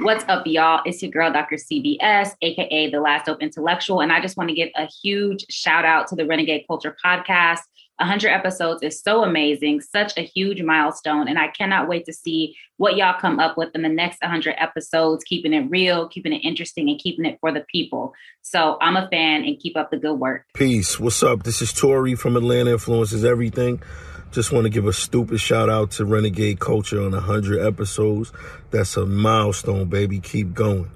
What's up, y'all? It's your girl, Dr. CBS, aka The Last Dope Intellectual, and I just want to give a huge shout out to the Renegade Culture Podcast. 100 episodes is so amazing, such a huge milestone, and I cannot wait to see what y'all come up with in the next 100 episodes, keeping it real, keeping it interesting, and keeping it for the people. So I'm a fan, and keep up the good work. Peace. What's up? This is Tori from Atlanta Influences Everything. Just want to give a stupid shout out to Renegade Culture on 100 episodes. That's a milestone, baby. Keep going.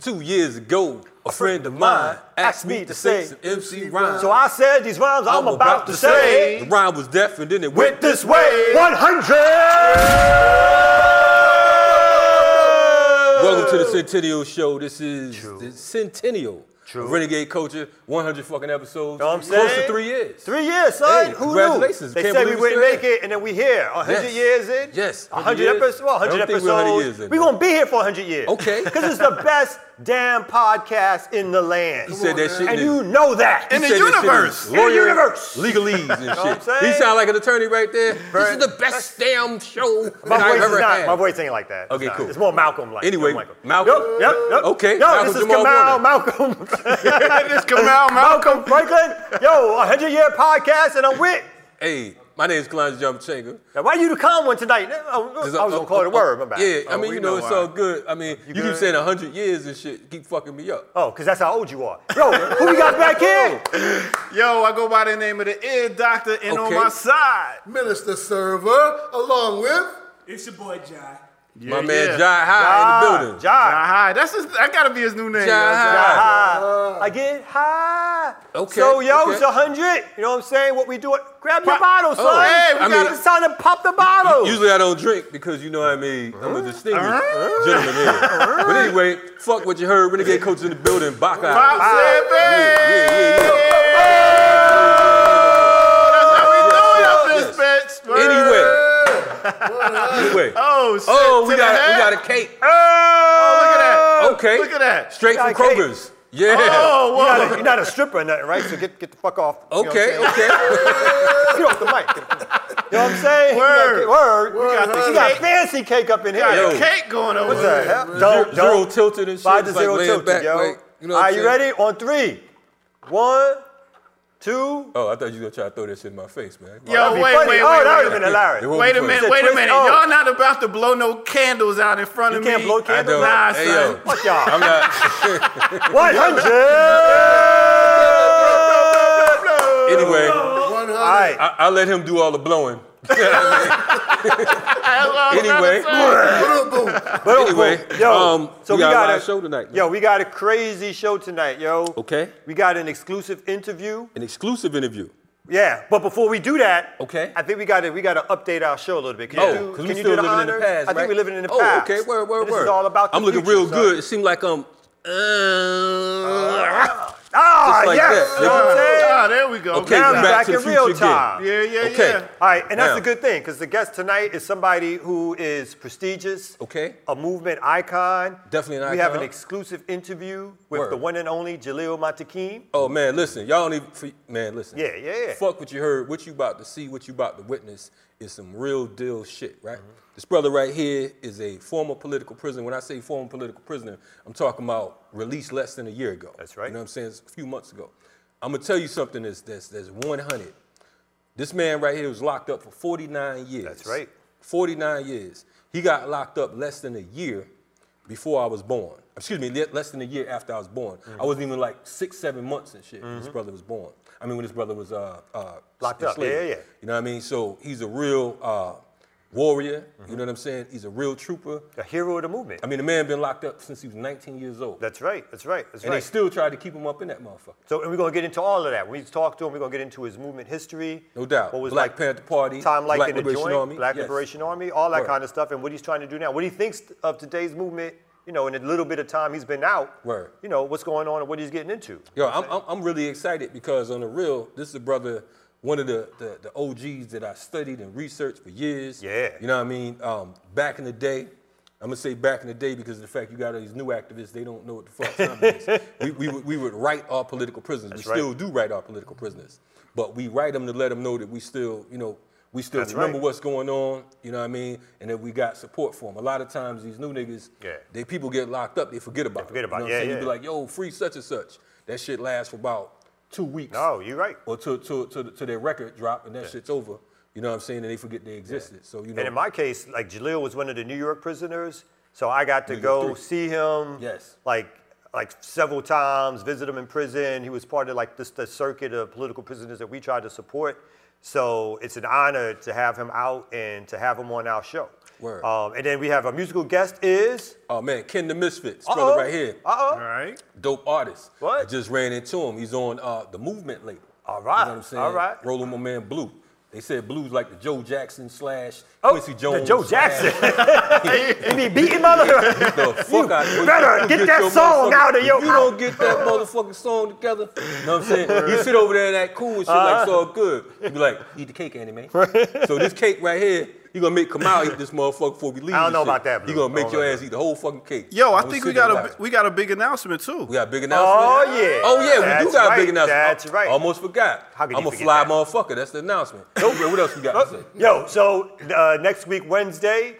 2 years ago, a friend of mine asked me to say some MC rhymes. So I said these rhymes I'm about to say. The rhyme was deaf and then it went this way. 100! Welcome to the Centennial Show. This is the Centennial Renegade Culture. 100 fucking episodes. You know what I'm saying? Close to 3 years. 3 years, son. Hey, who congratulations. Knew? They said we wouldn't make it, and then we here. 100 years in? Yes. 100 episodes? Well, 100 episodes. We're going to be here for 100 years. Okay. Because it's the best damn podcast in the land. He said that shit. And you know that. In the universe. In the universe. Legalese and shit. He sound like an attorney right there. This is the best damn show I've ever had. My voice ain't like that. Okay, cool. It's more Malcolm-like. Anyway, Malcolm. Yep. Okay. No, this is Kamal Malcolm. This Kamal Malcolm Franklin. Yo, 100-year podcast, and I'm with. Hey. My name is Kalanji Changa. Now, why you the calm one tonight? I was going to call it a word. My bad. Yeah, I mean, it's all good. I mean, you keep saying 100 years and shit. Keep fucking me up. Oh, because that's how old you are. Yo, who we got back here? Yo, I go by the name of the Ear Doctor, and on my side, Minister Server, along with... It's your boy, Jai. Yeah, man, Jai High in the building. Jai High. That got to be his new name. Jai High. I get high. Okay. So, yo, it's 100. You know what I'm saying? What we do... Grab your bottle, son. Hey, it's time to pop the bottle. Usually I don't drink because, you know what I mean, I'm a distinguished gentleman here. But anyway, fuck what you heard. Renegade Coach in the building. Baka. That's how we do this, bitch. Anyway. Oh, shit. Oh, we got a cake. Oh, look at that. Okay. Look at that. Straight from Kroger's. Yeah. Oh, whoa. You're not a stripper or nothing, right? So get the fuck off. Okay, get off the mic. You know what I'm saying? Word. You got fancy cake up in here. Got cake going on. What's the hell? Zero tilted and shit. 5-0 tilted, back, yo. Like, you know what I'm saying? Ready? On 3. 1, 2. Oh, I thought you were going to try to throw this in my face, man. Yo, wait. Oh, that would have been hilarious. Wait a minute. Y'all not about to blow no candles out in front of me. You can't blow candles? Nah, son. Fuck y'all. I'm not. 100! Anyway, 100. All right. I'll let him do all the blowing. Anyway, so we got a live show tonight. Man. Yo, we got a crazy show tonight, yo. Okay. We got an exclusive interview. Yeah, but before we do that, I think we got to update our show a little bit. Because we still living in the past. I think we're living in the past. Oh, okay. Word. This is all about. I'm looking real good. It seemed like that. You know what I'm saying? There we go. Okay, now back in real time. Yeah. All right, and that's a good thing, because the guest tonight is somebody who is prestigious. Okay. A movement icon. Definitely an icon. We have an exclusive interview with the one and only Jalil Muntaqim. Oh, man, listen. Y'all don't even... Man, listen. Yeah. Fuck what you heard. What you about to see, what you about to witness is some real deal shit, right? Mm-hmm. This brother right here is a former political prisoner. When I say former political prisoner, I'm talking about released less than a year ago. That's right. You know what I'm saying? It's a few months ago. I'm going to tell you something that's 100. This man right here was locked up for 49 years. That's right. 49 years. He got locked up less than a year before I was born. Excuse me, less than a year after I was born. Mm-hmm. I wasn't even like 6-7 months and shit when his brother was born. I mean, when his brother was locked up. Yeah. You know what I mean? So he's a real warrior. Mm-hmm. You know what I'm saying? He's a real trooper. A hero of the movement. I mean, the man been locked up since he was 19 years old. That's right. And they still tried to keep him up in that motherfucker. So, and we're going to get into all of that. When we talk to him, we're going to get into his movement history. No doubt. What was Black Panther Party. Time like in the joint. Army. Black Liberation Army. All that kind of stuff. And what he's trying to do now. What he thinks of today's movement, you know, in a little bit of time he's been out. Word. You know, what's going on and what he's getting into. Yo, I'm really excited because on the real, this is a brother... One of the OGs that I studied and researched for years. Yeah. You know what I mean? Back in the day, I'm going to say back in the day because of the fact you got all these new activists, they don't know what the fuck time it is. We would write our political prisoners. That's right. Still do write our political prisoners. But we write them to let them know that we still, you know, We still remember what's going on, you know what I mean? And that we got support for them. A lot of times these new niggas, they people get locked up, they forget about it. You know what I'm saying? You be like, yo, free such and such. That shit lasts for about 2 weeks. No, you're right. Or to their record drop, and that shit's over. You know what I'm saying? And they forget they existed. So, you know. And in my case, like Jalil was one of the New York prisoners, so I got to go see him. Yes. Like several times, visit him in prison. He was part of like this the circuit of political prisoners that we tried to support. So it's an honor to have him out and to have him on our show. Word. And then we have a musical guest is... Oh, man, Ken the Misfit. It's brother right here. All right. Dope artist. What? I just ran into him. He's on the Movement label. All right. You know what I'm saying? All right. Rolling my man Blue. They said Blue's like the Joe Jackson / Quincy Jones. The Joe Jackson. And he beating motherfucker. The fuck out of you. Better get that song out of your mouth. You don't get that motherfucking song together. You know what I'm saying? You sit over there and act cool and shit like it's all good. You be like, eat the cake, Annie, man. So this cake right here, you gonna make Kamal eat this motherfucker before we leave. I don't know about that, Blue. You gonna make your ass eat the whole fucking cake. Yo, I think we got a big announcement too. We got a big announcement. Oh yeah. Oh yeah, we do got a big announcement. That's right. Almost forgot. I'm a fly motherfucker. That's the announcement. Dope, what else we got to say? Yo, so next week Wednesday,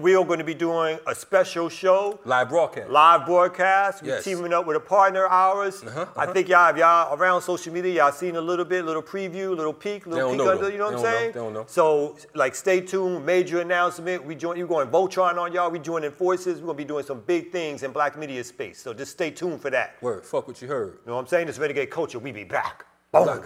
we are going to be doing a special show. Live broadcast. Live broadcast. We're teaming up with a partner of ours. I think y'all around social media, y'all seen a little bit, little preview, little peek, little peek under. You know what I'm saying? They don't know. So like, stay tuned. Major announcement. You're going Voltron on y'all. We joining forces. We're going to be doing some big things in black media space. So just stay tuned for that. Word. Fuck what you heard. You know what I'm saying? It's Renegade Culture. We be back. Boom.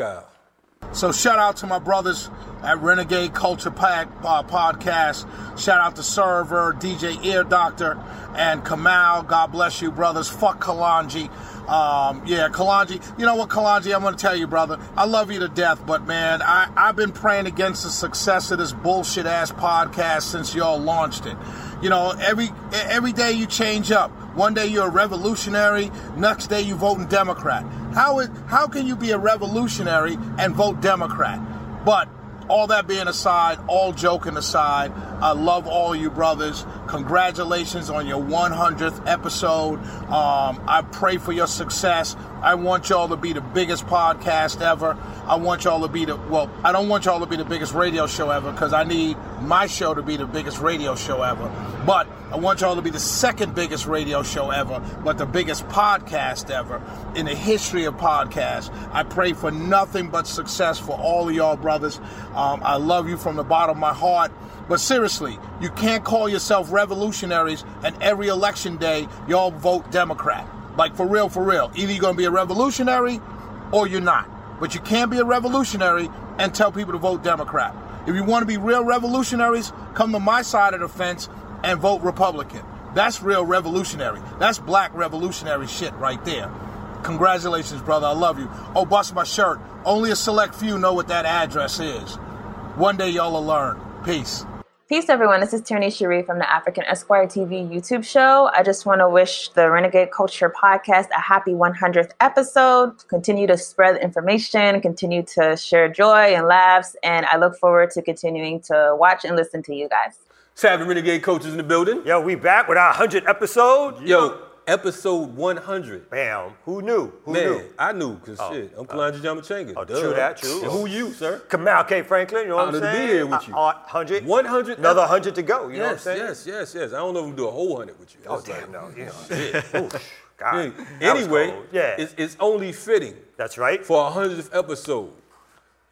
So shout out to my brothers at Renegade Culture Podcast. Shout out to Server, DJ Ear Doctor, and Kamal. God bless you, brothers. Fuck Kalanji. Kalanji, you know what, Kalanji, I'm going to tell you, brother, I love you to death, but, man, I've been praying against the success of this bullshit-ass podcast since y'all launched it. You know, every day you change up. One day you're a revolutionary, next day you voting Democrat. How can you be a revolutionary and vote Democrat? But all that being aside, all joking aside, I love all you brothers. Congratulations on your 100th episode. I pray for your success. I want y'all to be the biggest podcast ever. I want y'all to be I don't want y'all to be the biggest radio show ever, because I need my show to be the biggest radio show ever. But I want y'all to be the second biggest radio show ever, but the biggest podcast ever in the history of podcasts. I pray for nothing but success for all of y'all brothers. I love you from the bottom of my heart. But seriously, you can't call yourself revolutionaries and every election day y'all vote Democrat. Like, for real, for real. Either you're going to be a revolutionary or you're not. But you can't be a revolutionary and tell people to vote Democrat. If you want to be real revolutionaries, come to my side of the fence and vote Republican. That's real revolutionary. That's black revolutionary shit right there. Congratulations, brother. I love you. Oh, bust my shirt. Only a select few know what that address is. One day y'all will learn. Peace. Peace, everyone. This is Tierney Sheree from the African Esquire TV YouTube show. I just want to wish the Renegade Culture Podcast a happy 100th episode. Continue to spread information, continue to share joy and laughs, and I look forward to continuing to watch and listen to you guys. Savage Renegade Coaches in the building. Yo, we back with our 100th episode. Yo, episode 100. Bam. Who knew? Who knew? I knew, because shit, I'm Kalanji Changa. Oh, true that, true. And who you, sir? Kamal K. Franklin, you know what I'm saying? I'm to be here with you. 100. Another 100 to go, you know what I'm saying? Yes. I don't know if we do a whole 100 with you. That's no. Yeah. Shit. God. Anyway, it's only fitting. That's right. For our 100th episode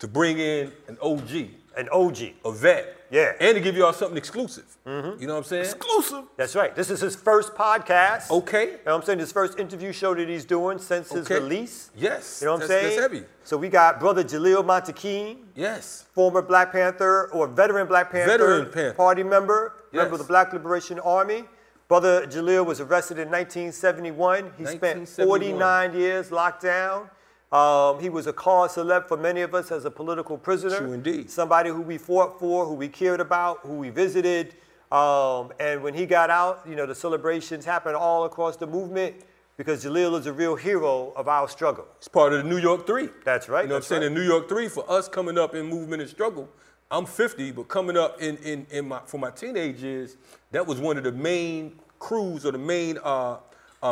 to bring in an OG. An OG. A vet. Yeah. And to give y'all something exclusive. Mm-hmm. You know what I'm saying? Exclusive. That's right. This is his first podcast. Okay. You know what I'm saying? His first interview show that he's doing since his release. Yes. You know what I'm saying? That's heavy. So we got brother Jalil Muntaqim. Yes. Former Black Panther or veteran Black Panther. Party member. Yes. Member of the Black Liberation Army. Brother Jalil was arrested in 1971. He spent 49 years locked down. He was a cause celeb for many of us as a political prisoner. True indeed. Somebody who we fought for, who we cared about, who we visited. And when he got out, you know, the celebrations happened all across the movement because Jalil is a real hero of our struggle. He's part of the New York Three. That's right. You know what I'm saying? The New York Three, for us coming up in movement and struggle, I'm 50, but coming up for my teenage years, that was one of the main crews or the main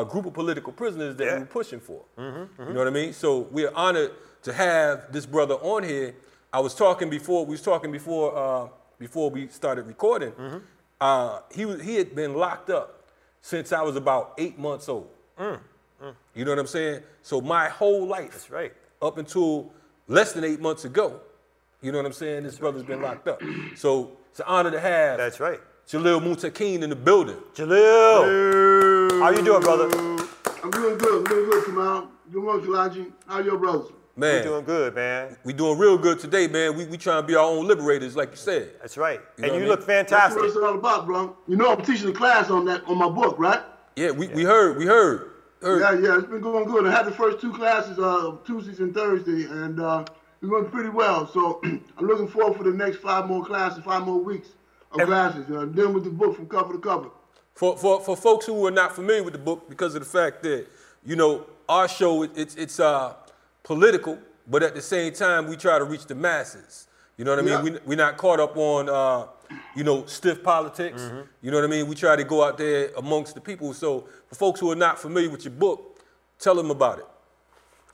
group of political prisoners that we were pushing for. Mm-hmm, mm-hmm. You know what I mean? So we are honored to have this brother on here. I was talking before, before we started recording. Mm-hmm. He had been locked up since I was about 8 months old. Mm. Mm. You know what I'm saying? So my whole life, that's right, up until less than 8 months ago, you know what I'm saying, this brother's been locked up. So it's an honor to have, that's right, Jalil Muntaqim in the building. Jalil! How you doing, brother? I'm doing good. I'm doing good, Kamal. Doing well, Kalanji. How are your brothers? Man, we're doing good, man. We doing real good today, man. We trying to be our own liberators, like you said. That's right. You and you look fantastic. That's what it's all about, bro. You know I'm teaching a class on that, on my book, right? Yeah, we heard. Yeah, it's been going good. I had the first two classes, Tuesdays and Thursday, and it went pretty well. So I'm looking forward for the next five more classes, 5 more weeks of classes. Then with the book from cover to cover. For folks who are not familiar with the book, because of the fact that, you know, our show, it's political, but at the same time, we try to reach the masses. You know what I mean? Yeah. We're not caught up on, you know, stiff politics. Mm-hmm. You know what I mean? We try to go out there amongst the people. So for folks who are not familiar with your book, tell them about it.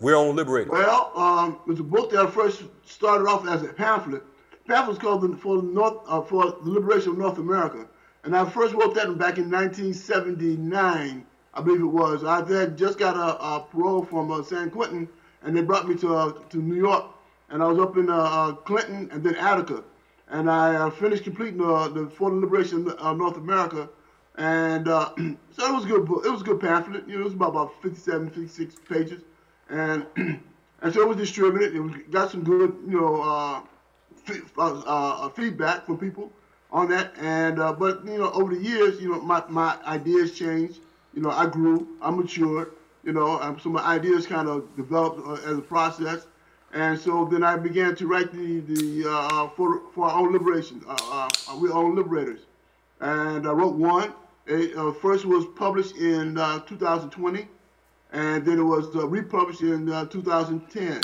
We're on Liberated. Well, it's a book that I first started off as a pamphlet. The pamphlet was called for the Liberation of North America. And I first wrote that back in 1979, I believe it was. I had just got a parole from San Quentin, and they brought me to New York, and I was up in Clinton and then Attica, and I finished completing the For the Liberation of North America, and so it was a good book. It was a good pamphlet. You know, it was about 57, 56 pages, and and so it was distributed. It was, got some good, you know, feedback from people on that, and but you know, over the years, you know, my ideas changed. You know, I grew, I matured. You know, so my ideas kind of developed as a process, and so then I began to write the for our own liberation, we own liberators, and I wrote one. It first was published in 2020, and then it was republished in 2010.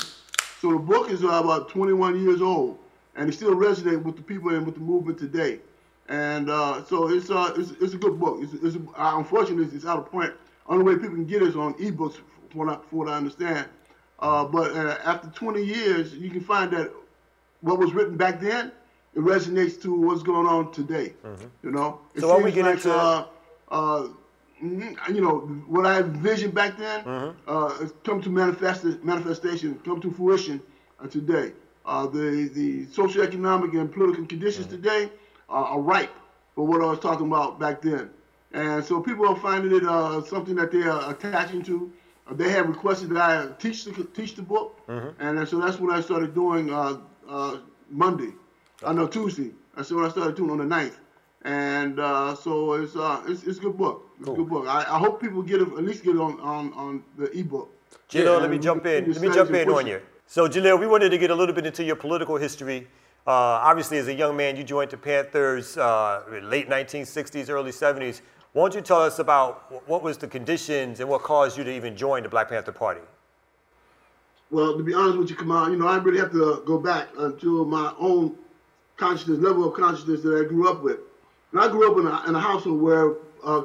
So the book is about 21 years old, and it still resonates with the people and with the movement today. And so it's a good book. Unfortunately, it's out of print. Only way people can get is on ebooks, from what I understand. But after 20 years, you can find that what was written back then, it resonates to what's going on today. Mm-hmm. You know, it so seems we get like into you know, what I envisioned back then, mm-hmm, it's come to manifestation, come to fruition today. The socioeconomic and political conditions, mm-hmm, today are ripe for what I was talking about back then. And so people are finding it something that they are attaching to. They have requested that I teach the book, mm-hmm, and so that's what I started doing Monday. I know Tuesday. That's what I started doing on the 9th. And so it's a good book. It's a good book. I hope people get it, at least get it on the ebook. Jalil, yeah, let me jump in. Let me jump in on you. So Jalil, we wanted to get a little bit into your political history. Obviously, as a young man, you joined the Panthers late 1960s, early 70s. Why don't you tell us about what was the conditions and what caused you to even join the Black Panther Party? Well, to be honest with you, Kamal, you know, I really have to go back to my own consciousness, level of consciousness that I grew up with. And I grew up in a household where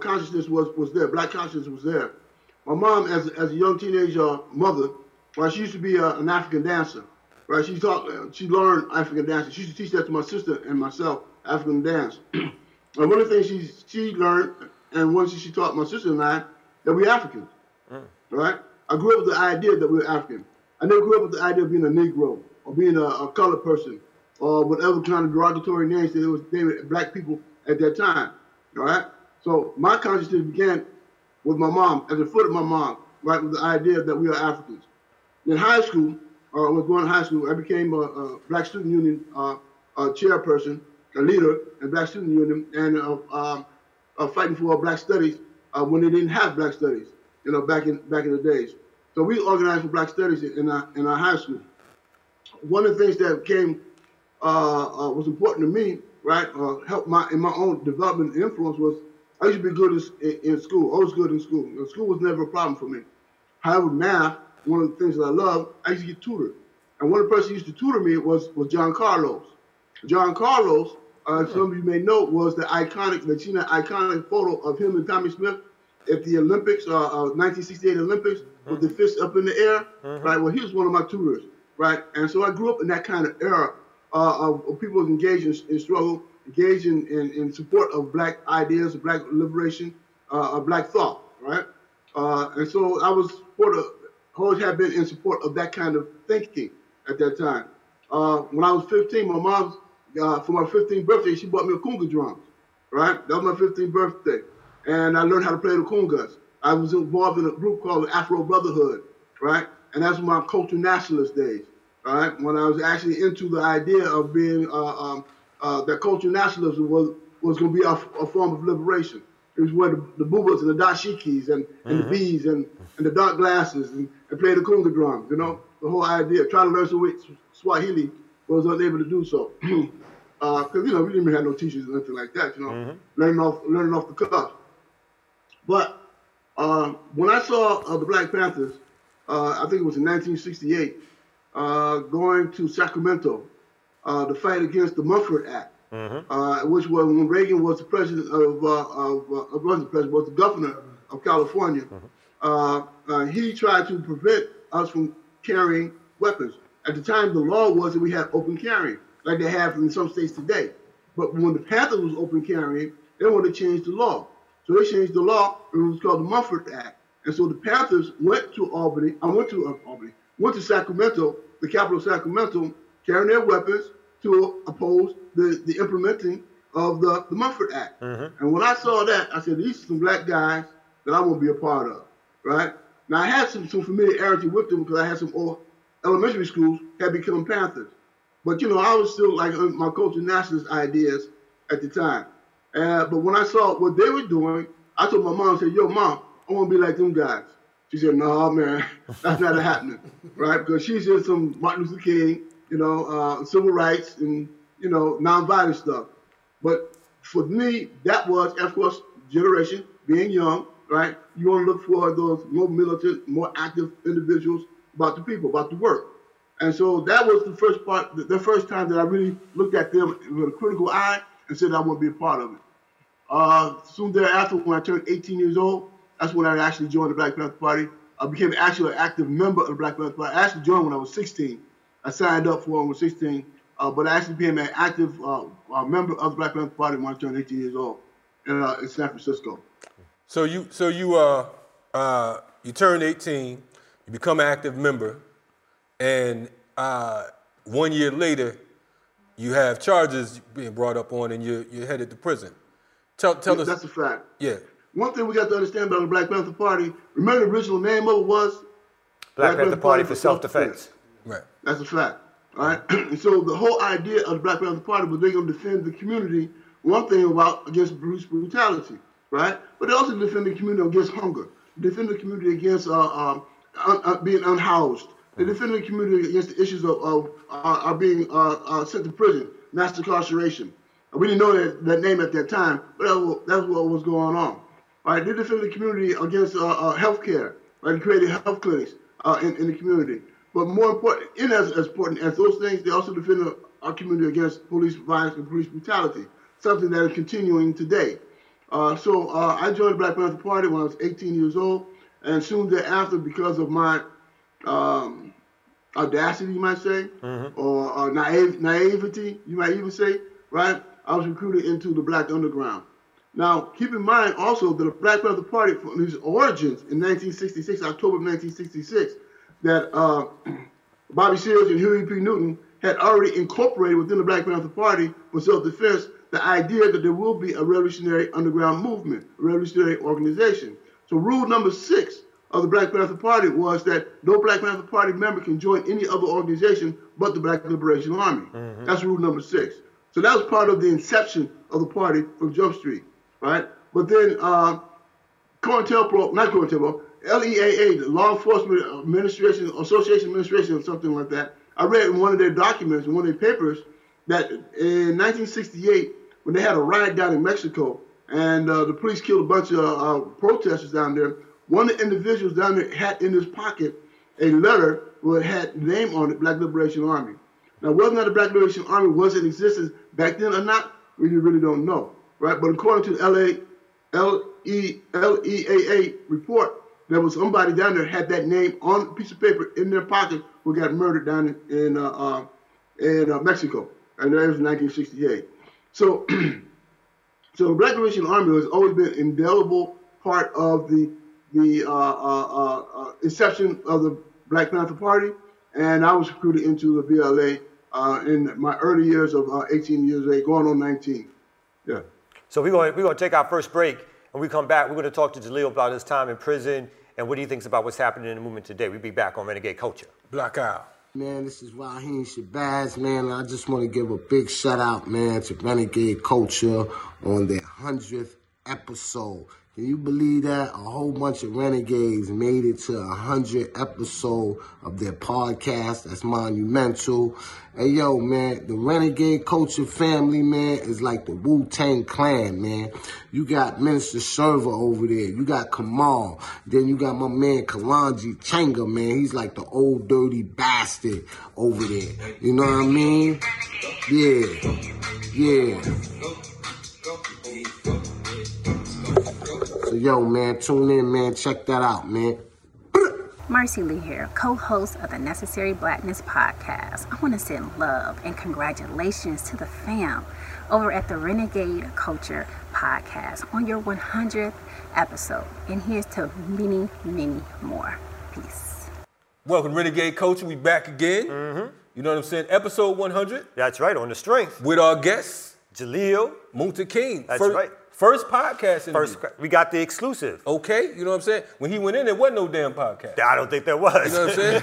consciousness was there, black consciousness was there. My mom, as a young teenage mother, well, she used to be an African dancer, right? She learned African dancing. She used to teach that to my sister and myself, African dance. And one of the things she learned, and once she taught my sister and I, that we're Africans, right? I grew up with the idea that we're African. I never grew up with the idea of being a Negro or being a colored person or whatever kind of derogatory names that it was named black people at that time, all right? So my consciousness began with my mom, at the foot of my mom, right, with the idea that we are Africans. In high school, I was going to high school, I became a Black Student Union chairperson, a leader in Black Student Union, and fighting for Black Studies when they didn't have Black Studies, you know, back in the days. So we organized for Black Studies in our high school. One of the things that came was important to me, right? Helped in my own development and influence was I used to be good in school. I was good in school. You know, school was never a problem for me. However, math, one of the things that I love, I used to get tutored, and one of the person who used to tutor me was John Carlos. John Carlos, some of you may know, was the iconic photo of him and Tommy Smith at the Olympics, 1968 Olympics, mm-hmm, with the fist up in the air, mm-hmm, right? Well, he was one of my tutors, right? And so I grew up in that kind of era of people engaged in struggle, engaged in support of black ideas, black liberation, black thought, right? And so I was always have been in support of that kind of thinking at that time. When I was 15, my mom, for my 15th birthday, she bought me a conga drum, right? That was my 15th birthday. And I learned how to play the congas. I was involved in a group called the Afro Brotherhood, right? And that's my cultural nationalist days, right? When I was actually into the idea of being, that cultural nationalism was going to be a form of liberation. It was where the boobas and the dashikis and the bees and the dark glasses and play the conga drums, you know? The whole idea, trying to learn some Swahili, was unable to do so. Because, you know, we didn't even have no teachers or nothing like that, you know? Learning off the cuff. But when I saw the Black Panthers, I think it was in 1968, going to Sacramento to fight against the Mulford Act, which was when Reagan was the president was the governor of California. He tried to prevent us from carrying weapons. At the time, the law was that we had open carrying, like they have in some states today. But when the Panthers was open carrying, they wanted to change the law. So they changed the law, and it was called the Mulford Act. And so the Panthers went to went to Sacramento, the capital of Sacramento, carrying their weapons to oppose the implementing of the Mulford Act. And when I saw that, I said, these are some black guys that I want to be a part of, right? Now, I had some familiarity with them because I had some old elementary schools had become Panthers. But, you know, I was still like my cultural nationalist ideas at the time. But when I saw what they were doing, I told my mom, I said, yo, mom, I want to be like them guys. She said, no, man, that's not happening, right? Because she's in some Martin Luther King, you know, civil rights and, you know, nonviolent stuff. But for me, that was, of course, generation, being young, right? You want to look for those more militant, more active individuals about the people, about the work. And so that was the first part, the first time that I really looked at them with a critical eye and said I want to be a part of it. Soon thereafter, when I turned 18 years old, that's when I actually joined the Black Panther Party. I became actually an active member of the Black Panther Party. I actually joined when I was 16. I signed up for it when I was 16, but I actually became an active member of the Black Panther Party when I turned 18 years old in San Francisco. So you turned 18, you become an active member, and 1 year later, you have charges being brought up on, and you're headed to prison. Tell us. That's a fact. Yeah. One thing we got to understand about the Black Panther Party, remember the original name of it was? Black Panther Party for Self-Defense. Right. That's a fact. All right. And so the whole idea of the Black Panther Party was they're going to defend the community, one thing about against police brutality, right? But they also defend the community against hunger. They defend the community against being unhoused. They defend the community against the issues of being sent to prison, mass incarceration. We didn't know that name at that time, but that's what was going on. Right? They defended the community against health care, right? They created health clinics in the community. But more important, and as important as those things, they also defended our community against police violence and police brutality, something that is continuing today. So I joined the Black Panther Party when I was 18 years old, and soon thereafter, because of my audacity, you might say, or naivety, you might even say, right? I was recruited into the Black Underground. Now, keep in mind also that the Black Panther Party, from its origins in October 1966, that Bobby Seale and Huey P. Newton had already incorporated within the Black Panther Party for self-defense the idea that there will be a revolutionary underground movement, a revolutionary organization. So rule number 6 of the Black Panther Party was that no Black Panther Party member can join any other organization but the Black Liberation Army. That's rule number 6. So that was part of the inception of the party from Jump Street, right? But then LEAA, the Law Enforcement Association, or something like that, I read in one of their documents, in one of their papers, that in 1968, when they had a riot down in Mexico, and the police killed a bunch of protesters down there, one of the individuals down there had in his pocket a letter that had name on it, Black Liberation Army. Now, whether or not the Black Liberation Army was in existence back then or not, we really don't know, right? But according to the LEAA report, there was somebody down there had that name on a piece of paper in their pocket who got murdered down in Mexico. and that was 1968. So, so the Black Liberation Army has always been an indelible part of the inception of the Black Panther Party, and I was recruited into the BLA in my early years of 18 years old, going on 19. Yeah. So we're going to take our first break, and we come back. We're going to talk to Jalil about his time in prison and what he thinks about what's happening in the movement today. We'll be back on Renegade Culture. Blackout. Man, this is Raheem Shabazz, man. I just want to give a big shout out, man, to Renegade Culture on their 100th episode. Can you believe that? A whole bunch of renegades made it to 100 episode of their podcast. That's monumental. Hey, yo, man, the Renegade Culture family, man, is like the Wu-Tang Clan, man. You got Minister Server over there. You got Kamal. Then you got my man Kalanji Changa, man. He's like the old dirty bastard over there. You know what I mean? Yeah. Yeah. So, yo, man, tune in, man. Check that out, man. Marcy Lee here, co-host of the Necessary Blackness podcast. I want to send love and congratulations to the fam over at the Renegade Culture podcast on your 100th episode. And here's to many, many more. Peace. Welcome, Renegade Culture. We back again. Mm-hmm. You know what I'm saying? Episode 100. That's right, on the strength. With our guests, Jalil Muntaqim. That's right. First podcast interview. We got the exclusive. Okay, you know what I'm saying? When he went in, there wasn't no damn podcast. I don't think there was. You know what I'm saying?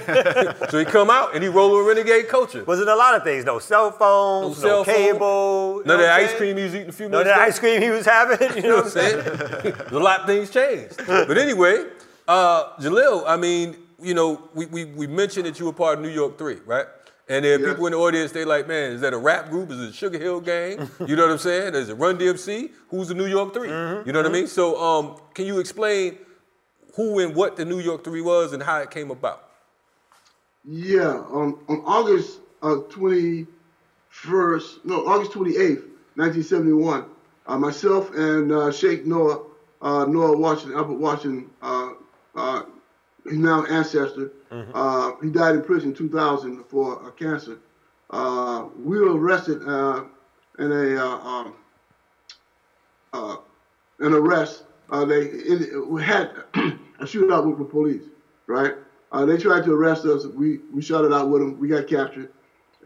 So he come out and he rolled with Renegade Culture. Wasn't a lot of things. No cell phones, no cable. None of the ice cream he was eating a few minutes ago. None of the ice cream he was having. You know what I'm saying? A lot of things changed. But anyway, Jalil, I mean, you know, we mentioned that you were part of New York 3, right? And there are people in the audience, they like, man, is that a rap group? Is it a Sugar Hill Gang? You know what I'm saying? Is it Run DMC? Who's the New York 3? Mm-hmm. You know what I mean? So can you explain who and what the New York 3 was and how it came about? Yeah, on August 28th, 1971, myself and Sheikh Noah, Noah Washington, Albert Washington, his now ancestor, mm-hmm. He died in prison in 2000 for cancer. We were arrested in an arrest. We had a shootout with the police, right? They tried to arrest us. We shot it out with them. We got captured,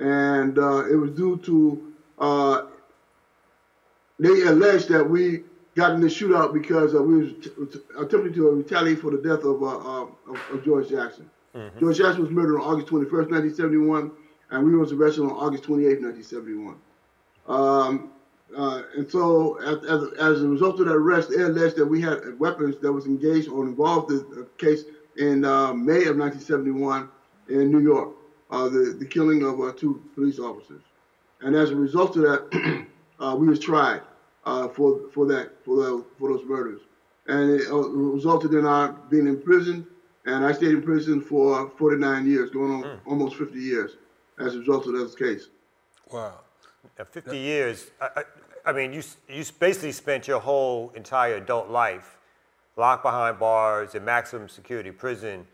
and it was due to they alleged that we got in the shootout because we was attempting to retaliate for the death of George Jackson. Mm-hmm. George Jackson was murdered on August 21st, 1971, and we was arrested on August 28th, 1971. And so, as a result of that arrest, they alleged that we had weapons that was engaged or involved in the case in May of 1971 in New York, the killing of two police officers. And as a result of that, we was tried. For those murders, and it resulted in our being in prison, and I stayed in prison for 49 years, going on almost 50 years, as a result of this case. Wow, now, 50 years. I mean, you basically spent your whole entire adult life locked behind bars in maximum security prison,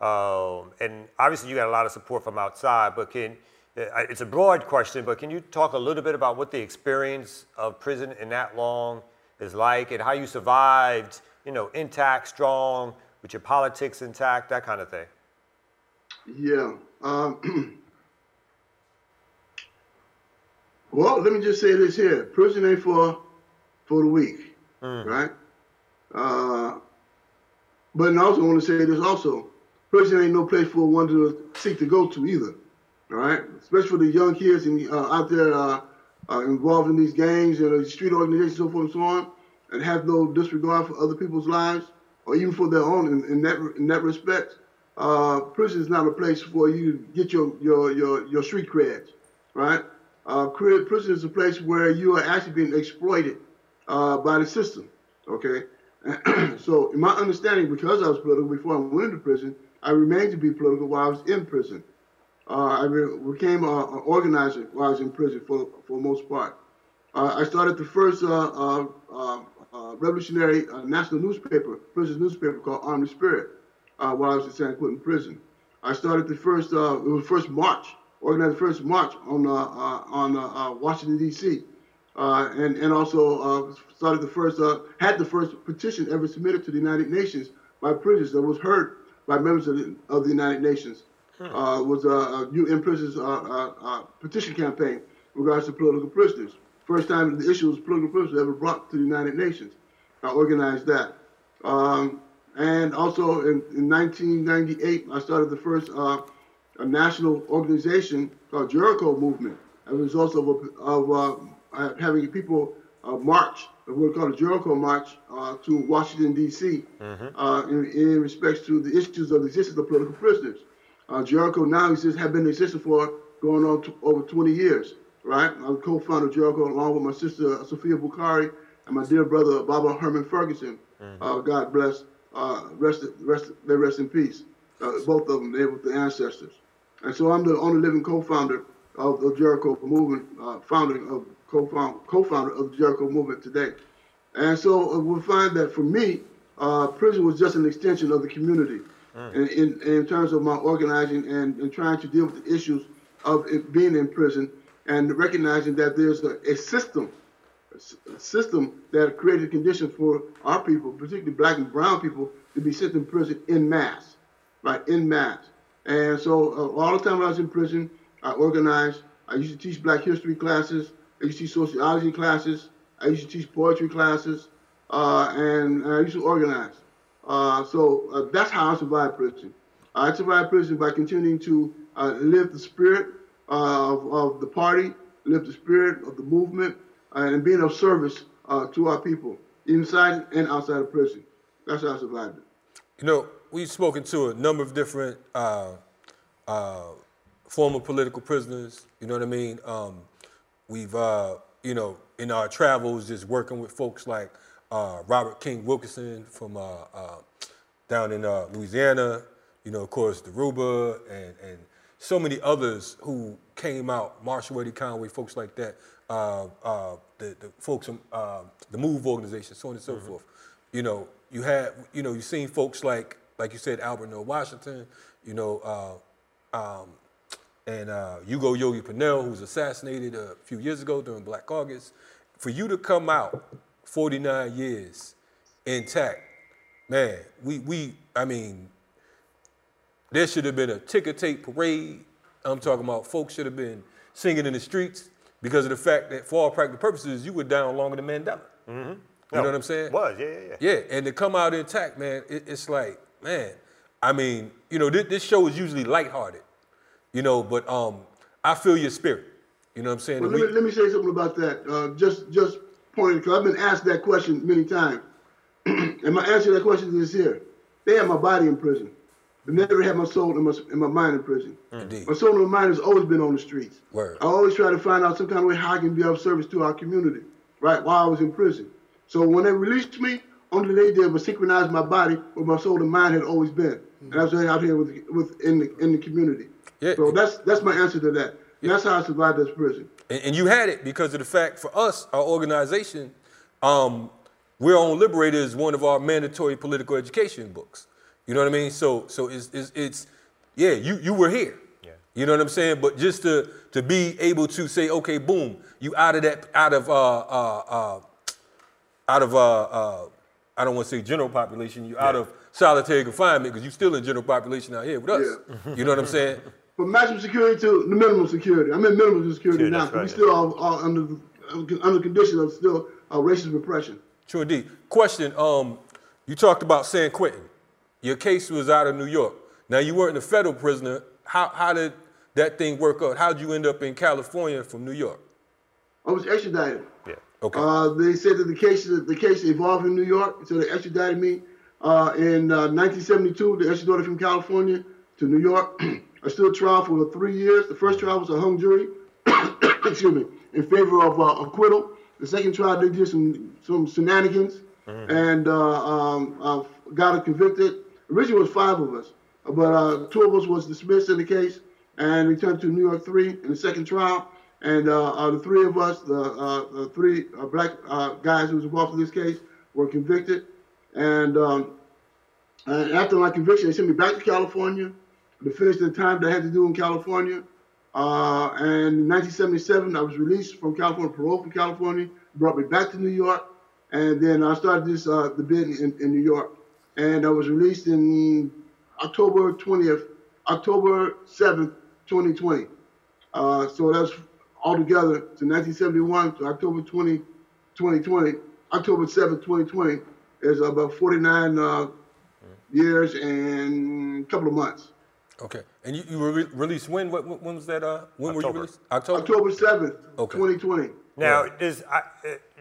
and obviously you got a lot of support from outside, but it's a broad question, but can you talk a little bit about what the experience of prison in that long is like and how you survived, you know, intact, strong, with your politics intact, that kind of thing? Yeah. Well, let me just say this here. Prison ain't for the weak, right? But I also want to say this also. Prison ain't no place for one to seek to go to either. All right, especially for the young kids out there involved in these gangs and street organizations, so forth and so on, and have no disregard for other people's lives or even for their own. In that respect, prison is not a place for you to get your street creds, right? Prison is a place where you are actually being exploited by the system. Okay, so in my understanding, because I was political before I went into prison, I remained to be political while I was in prison. I became an organizer while I was in prison for the most part. I started the first revolutionary national newspaper, prison newspaper called Armed Spirit, while I was in San Quentin Prison. I started the first march organized first march on Washington D.C. And also started the first had the first petition ever submitted to the United Nations by prisoners that was heard by members of the United Nations. Was a UN prisoners petition campaign in regards to political prisoners. First time the issue was political prisoners ever brought to the United Nations. I organized that. And also in 1998, I started the first a national organization called Jericho Movement. As a result of having people march, what we call the Jericho March, to Washington, D.C. Mm-hmm. In respects to the issues of the existence of political prisoners. Jericho now exists, have been existing for going on over 20 years, right? I'm co-founder of Jericho along with my sister, Sophia Bukhari, and my dear brother, Baba Herman Ferguson. Mm-hmm. God bless. They rest in peace. Both of them, they were the ancestors. And so I'm the only living co-founder of the Jericho Movement, co-founder of the Jericho Movement today. And so we'll find that for me, prison was just an extension of the community. In terms of my organizing and trying to deal with the issues of it being in prison and recognizing that there's a system that created conditions for our people, particularly black and brown people, to be sent in prison en masse, right, en masse. And so all the time when I was in prison, I organized. I used to teach black history classes. I used to teach sociology classes. I used to teach poetry classes, and I used to organize. So that's how I survived prison. I survived prison by continuing to live the spirit of the party, live the spirit of the movement, and being of service to our people, inside and outside of prison. That's how I survived it. You know, we've spoken to a number of different former political prisoners, you know what I mean? We've, you know, in our travels, just working with folks like Robert King Wilkinson from down in Louisiana, you know, of course, Daruba and so many others who came out, Marshall Eddie Conway, folks like that, the folks from the MOVE organization, so on and so mm-hmm. forth. You know, you had, you know, you've seen folks like you said, Albert Noah Washington, you know, and Hugo Yogi Pinnell, who was assassinated a few years ago during Black August. For you to come out 49 years intact, man, I mean, there should have been a ticker tape parade. I'm talking about folks should have been singing in the streets because of the fact that for all practical purposes, you were down longer than Mandela. Mm-hmm. You know what I'm saying? Was, yeah. Yeah, and to come out intact, man, it's like, man, I mean, you know, this show is usually lighthearted, you know, but I feel your spirit. You know what I'm saying? Well, let me say something about that. Just pointing, because I've been asked that question many times. And my answer to that question is here. They had my body in prison. They never had my soul and my mind in prison. Indeed. My soul and my mind has always been on the streets. Word. I always try to find out some kind of way how I can be of service to our community, right, while I was in prison. So when they released me, only they did was synchronize my body where my soul and mind had always been. Mm-hmm. And I was right out here in the community. Yeah. So that's my answer to that. Yeah. That's how I survived this prison. And you had it because of the fact for us, our organization, We're On Liberated is one of our mandatory political education books. You know what I mean? So it's yeah, you were here. Yeah. You know what I'm saying? But just to be able to say, okay, boom, you out of I don't want to say general population, you out of solitary confinement because you still in general population out here with us. Yeah. You know what I'm saying? From maximum security to the minimum security. I'm in minimum security now. Right. We still are under condition of still racist repression. True indeed. Question, you talked about San Quentin. Your case was out of New York. Now, you weren't a federal prisoner. How did that thing work out? How did you end up in California from New York? I was extradited. Yeah, okay. They said that the case evolved in New York, so they extradited me. In 1972, they extradited from California to New York. I stood trial for 3 years. The first trial was a hung jury, excuse me, in favor of acquittal. The second trial, they did some shenanigans and got convicted. Originally, it was 5 of us, but 2 of us was dismissed in the case and returned to New York 3 in the second trial. And the 3 of us, the 3 black guys who was involved in this case, were convicted. And after my conviction, they sent me back to California to finish the time that I had to do in California. And in 1977, I was released from California, parole from California, brought me back to New York. And then I started this, the bid in New York. And I was released in October 7th, 2020. So that's altogether to 1971 to October 7th, 2020 is about 49 years and a couple of months. Okay. And you were released when? When was that? When October. Were you released? October 7th, okay. 2020. Now,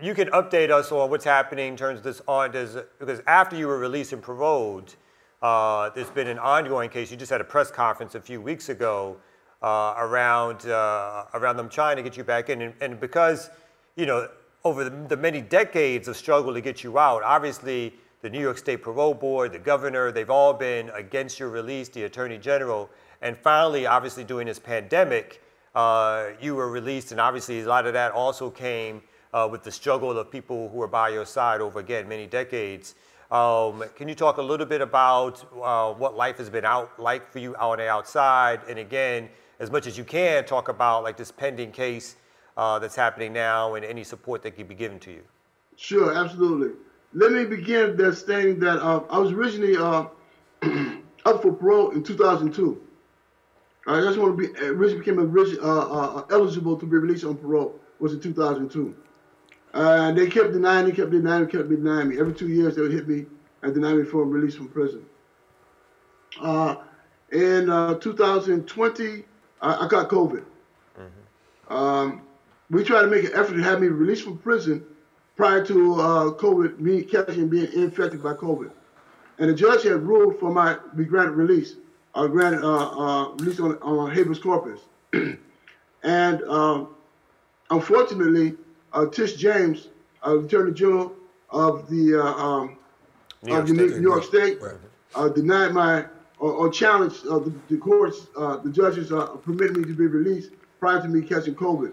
you can update us on what's happening in terms of this because after you were released and paroled, there's been an ongoing case. You just had a press conference a few weeks ago around them trying to get you back in. And because, you know, over the many decades of struggle to get you out, obviously the New York State Parole Board, the governor, they've all been against your release, the attorney general. And finally, obviously during this pandemic, you were released, and obviously a lot of that also came with the struggle of people who were by your side over, again, many decades. Can you talk a little bit about what life has been like for you out on the outside? And again, as much as you can, talk about like this pending case that's happening now and any support that can be given to you. Sure, absolutely. Let me begin by saying that I was originally up for parole in 2002. I just want to be eligible to be released on parole was in 2002. And they kept denying me. Every 2 years they would hit me and deny me for release from prison. In 2020, I got COVID. Mm-hmm. We tried to make an effort to have me released from prison prior to COVID, me catching being infected by COVID. And the judge had ruled for my be granted release. Released on habeas corpus. And unfortunately, Tish James, Attorney General of the New York State, denied my or challenged the courts, the judges permitted me to be released prior to me catching COVID.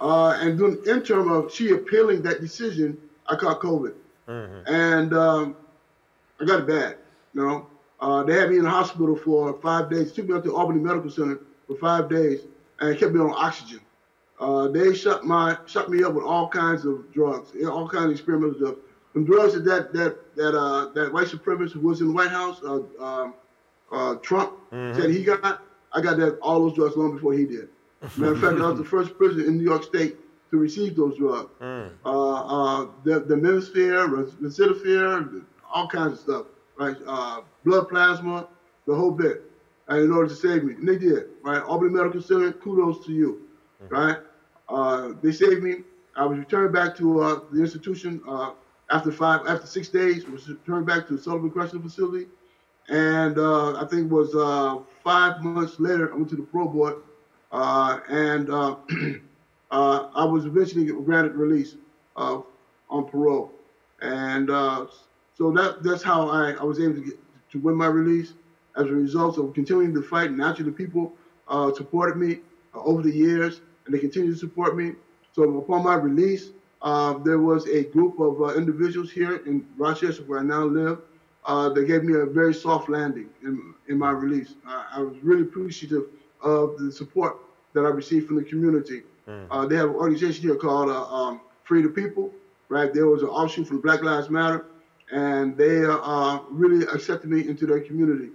And during the interim of she appealing that decision, I caught COVID. Mm-hmm. And I got it bad, you know. They had me in the hospital for 5 days. Took me up to Albany Medical Center for 5 days and kept me on oxygen. They shut me up with all kinds of drugs, all kinds of experimental drugs. Some drugs that white supremacist who was in the White House, Trump, mm-hmm. said he got. I got that all those drugs long before he did. Matter of fact, I was the first person in New York State to receive those drugs. Mm. The Minister, Server, all kinds of stuff. Right, blood plasma, the whole bit, and in order to save me, and they did. Right, Albany Medical Center, kudos to you. Mm-hmm. Right, they saved me. I was returned back to the institution after 6 days. Was returned back to the Sullivan Correctional Facility, and I think it was 5 months later I went to the parole board, and I was eventually granted release on parole, and. So that's how I was able to win my release as a result of continuing to fight. Naturally, people supported me over the years, and they continue to support me. So upon my release, there was a group of individuals here in Rochester, where I now live, that gave me a very soft landing in my release. I was really appreciative of the support that I received from the community. Mm. They have an organization here called Free the People. Right? There was an offshoot from Black Lives Matter. And they really accepted me into their community,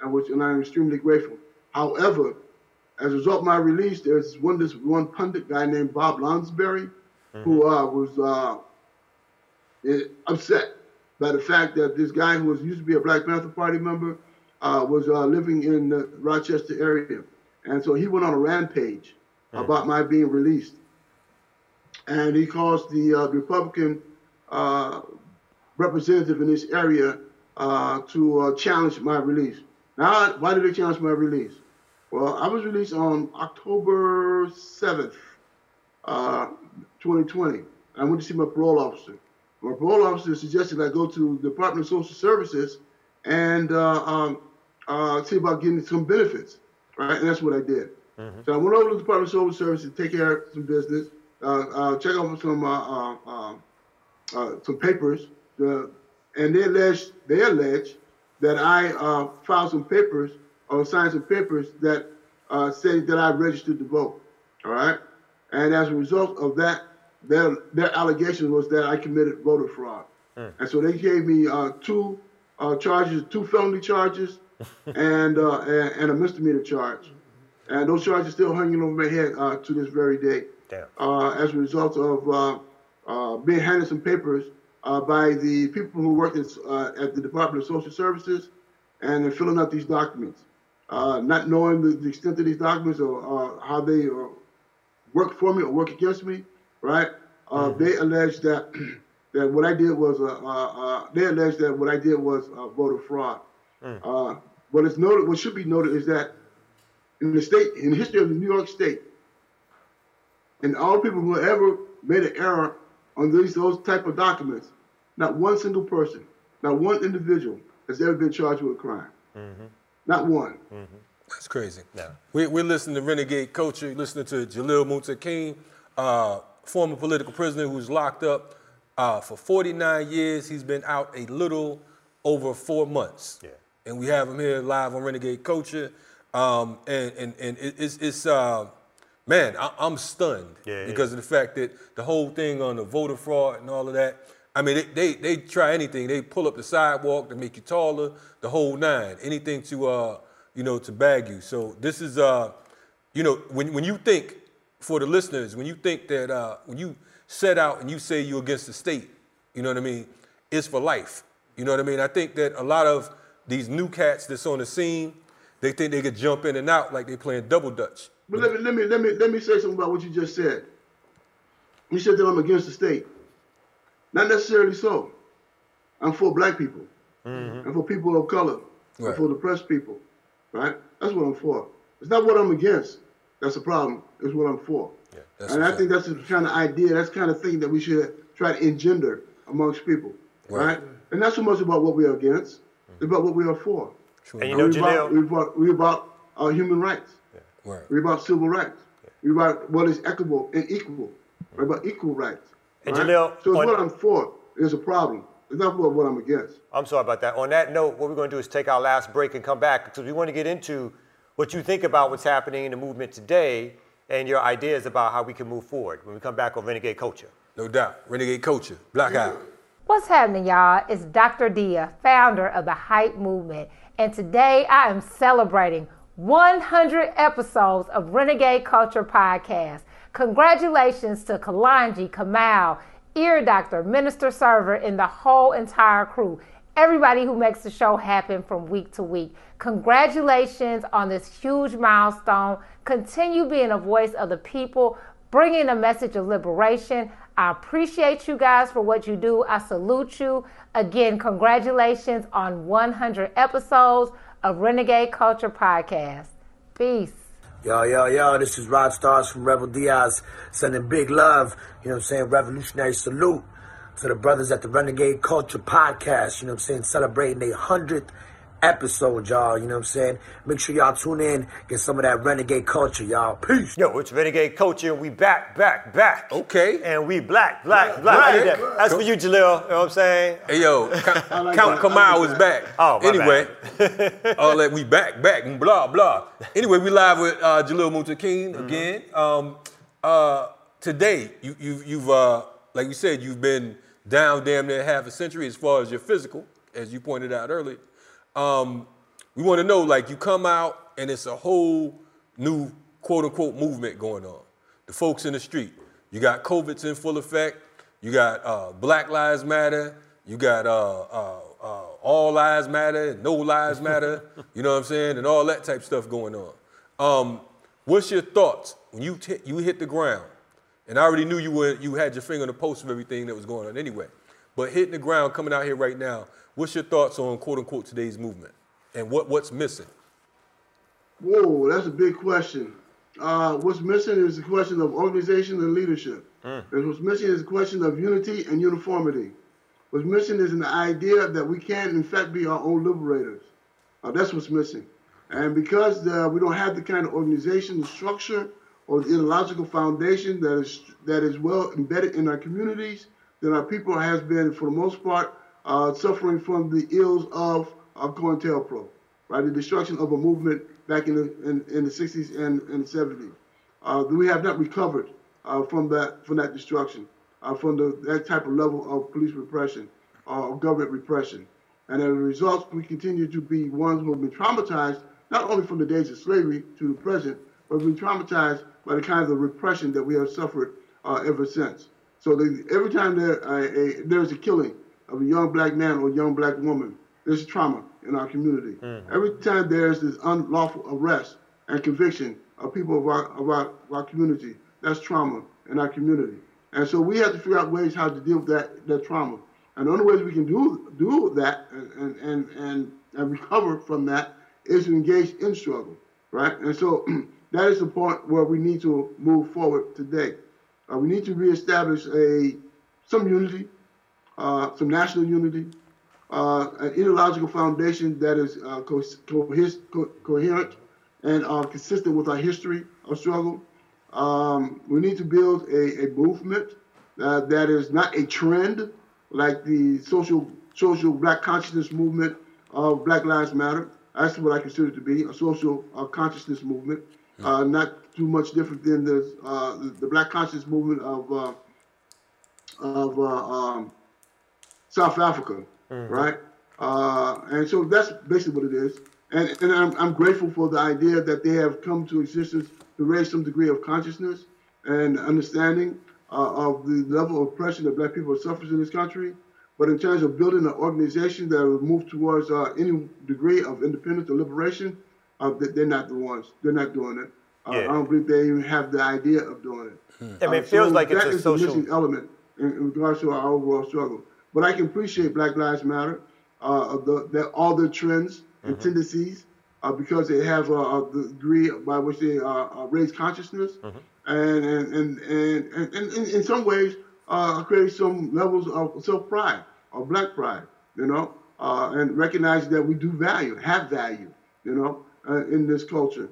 and I'm extremely grateful. However, as a result of my release, there's this one pundit guy named Bob Lonsberry, mm-hmm. who was upset by the fact that this guy who used to be a Black Panther Party member was living in the Rochester area. And so he went on a rampage mm-hmm. about my being released. And he caused the Republican representative in this area to challenge my release. Now, why did they challenge my release? Well, I was released on October 7th, 2020. I went to see my parole officer. My parole officer suggested I go to the Department of Social Services and see about getting some benefits, right? And that's what I did. Mm-hmm. So I went over to the Department of Social Services to take care of some business, check out some papers, and they allege that I filed some papers or signed some papers that saying that I registered to vote, all right? And as a result of that, their allegation was that I committed voter fraud. Mm. And so they gave me two felony charges and a misdemeanor charge. And those charges still hanging over my head to this very day. Damn. As a result of being handed some papers by the people who work at the Department of Social Services and filling out these documents. Not knowing the extent of these documents or how they work for me or work against me, right? They alleged that what I did was voter fraud. Mm. But it's noted. What should be noted is that in the history of New York State, and all people who ever made an error on those type of documents, not one single person, not one individual has ever been charged with a crime. Mm-hmm. Not one. Mm-hmm. That's crazy. Yeah. We're listening to Renegade Culture, listening to Jalil Muntaqim, former political prisoner who's locked up for 49 years. He's been out a little over 4 months. Yeah. And we have him here live on Renegade Culture. And it's man, I'm stunned because of the fact that the whole thing on the voter fraud and all of that. I mean, they try anything. They pull up the sidewalk to make you taller, the whole nine, anything to, to bag you. So this is, when you think, for the listeners, when you think that when you set out and you say you're against the state, you know what I mean, it's for life. You know what I mean? I think that a lot of these new cats that's on the scene, they think they could jump in and out like they're playing double dutch. But let me say something about what you just said. You said that I'm against the state. Not necessarily so. I'm for black people. Mm-hmm. I'm for people of color. Right. I'm for depressed people, right? That's what I'm for. It's not what I'm against. That's the problem. It's what I'm for. Yeah, and I think that's the kind of idea, that's the kind of thing that we should try to engender amongst people, right? And not so much about what we are against, it's about what we are for. Sure. And we're about human rights. Yeah. Right. We're about civil rights. Yeah. We're about what is equitable and equal. We're about equal rights. And right? Jalil, so it's what I'm for is a problem. It's not what I'm against. I'm sorry about that. On that note, what we're going to do is take our last break and come back because we want to get into what you think about what's happening in the movement today and your ideas about how we can move forward when we come back on Renegade Culture. No doubt. Renegade Culture. Blackout. What's happening, y'all? It's Dr. Dia, founder of the Hype Movement. And today I am celebrating 100 episodes of Renegade Culture Podcast. Congratulations to Kalanji, Kamal, Ear Doctor, Minister Server, and the whole entire crew. Everybody who makes the show happen from week to week. Congratulations on this huge milestone. Continue being a voice of the people, bringing a message of liberation. I appreciate you guys for what you do. I salute you. Again, congratulations on 100 episodes of Renegade Culture Podcast. Peace. Yo, this is Rob Stars from Rebel Diaz, sending big love, you know what I'm saying, revolutionary salute to the brothers at the Renegade Culture Podcast, you know what I'm saying, celebrating their 100th episode, y'all, you know what I'm saying. Make sure y'all tune in, get some of that Renegade Culture, y'all. Peace. Yo, it's Renegade Culture, and we back. Okay. And we black. That's for you, Jalil, you know what I'm saying? Hey, yo, Count Kamau is back. Oh, anyway, all that we back, and blah, blah. Anyway, we live with Jalil Muntaqim again. Today, you've like you said, you've been down damn near half a century as far as your physical, as you pointed out earlier. We want to know, like, you come out and it's a whole new quote-unquote movement going on. The folks in the street. You got COVID's in full effect. You got Black Lives Matter. You got All Lives Matter, No Lives Matter, you know what I'm saying, and all that type of stuff going on. What's your thoughts when you hit the ground? And I already knew you had your finger on the pulse of everything that was going on anyway. But hitting the ground, coming out here right now, what's your thoughts on, quote-unquote, today's movement? And what's missing? Whoa, that's a big question. What's missing is the question of organization and leadership. And what's missing is the question of unity and uniformity. What's missing is an idea that we can, in fact, be our own liberators. That's what's missing. And because we don't have the kind of organization, the structure, or the ideological foundation that is well embedded in our communities, then our people has been, for the most part, suffering from the ills of COINTELPRO. by the destruction of a movement back in the 60s and 70s. We have not recovered from that destruction, from that type of level of police repression, of government repression. And as a result, we continue to be ones who have been traumatized, not only from the days of slavery to the present, but have been traumatized by the kind of repression that we have suffered ever since. So every time there's a killing of a young black man or a young black woman, there's trauma in our community. Mm-hmm. Every time there's this unlawful arrest and conviction of people of our community, that's trauma in our community. And so we have to figure out ways how to deal with that trauma. And the only ways we can do that and recover from that is to engage in struggle, right? And so that is the point where we need to move forward today. We need to reestablish some unity, some national unity, an ideological foundation that is coherent and consistent with our history of struggle. We need to build a movement that is not a trend, like the social black consciousness movement of Black Lives Matter. That's what I consider to be a social consciousness movement, not too much different than the black consciousness movement of South Africa. Mm-hmm. Right? And so that's basically what it is. And I'm grateful for the idea that they have come to existence to raise some degree of consciousness and understanding of the level of oppression that black people are suffering in this country. But in terms of building an organization that will move towards any degree of independence or liberation, they're not the ones. They're not doing it. Yeah. I don't believe they even have the idea of doing it. I mean, it feels like it's a social element in regards to our overall struggle. But I can appreciate Black Lives Matter, all their trends and mm-hmm. tendencies, because they have the degree by which they raise consciousness, mm-hmm. and in some ways create some levels of self-pride or black pride, and recognize that we do have value, in this culture.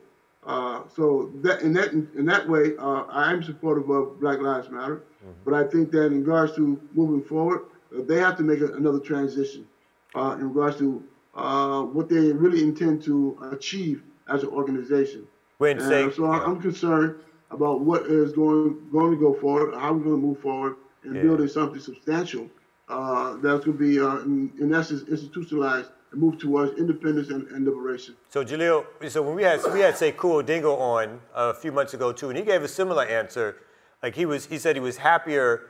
So that in that way, I am supportive of Black Lives Matter, mm-hmm. but I think that in regards to moving forward, they have to make another transition in regards to what they really intend to achieve as an organization. I'm concerned about what is going to go forward, how we're going to move forward, and building something substantial that's going to be, in essence, institutionalized and move towards independence and liberation. So, Jalil, when we had Sekou Odingo on a few months ago too, and he gave a similar answer. Like he said he was happier.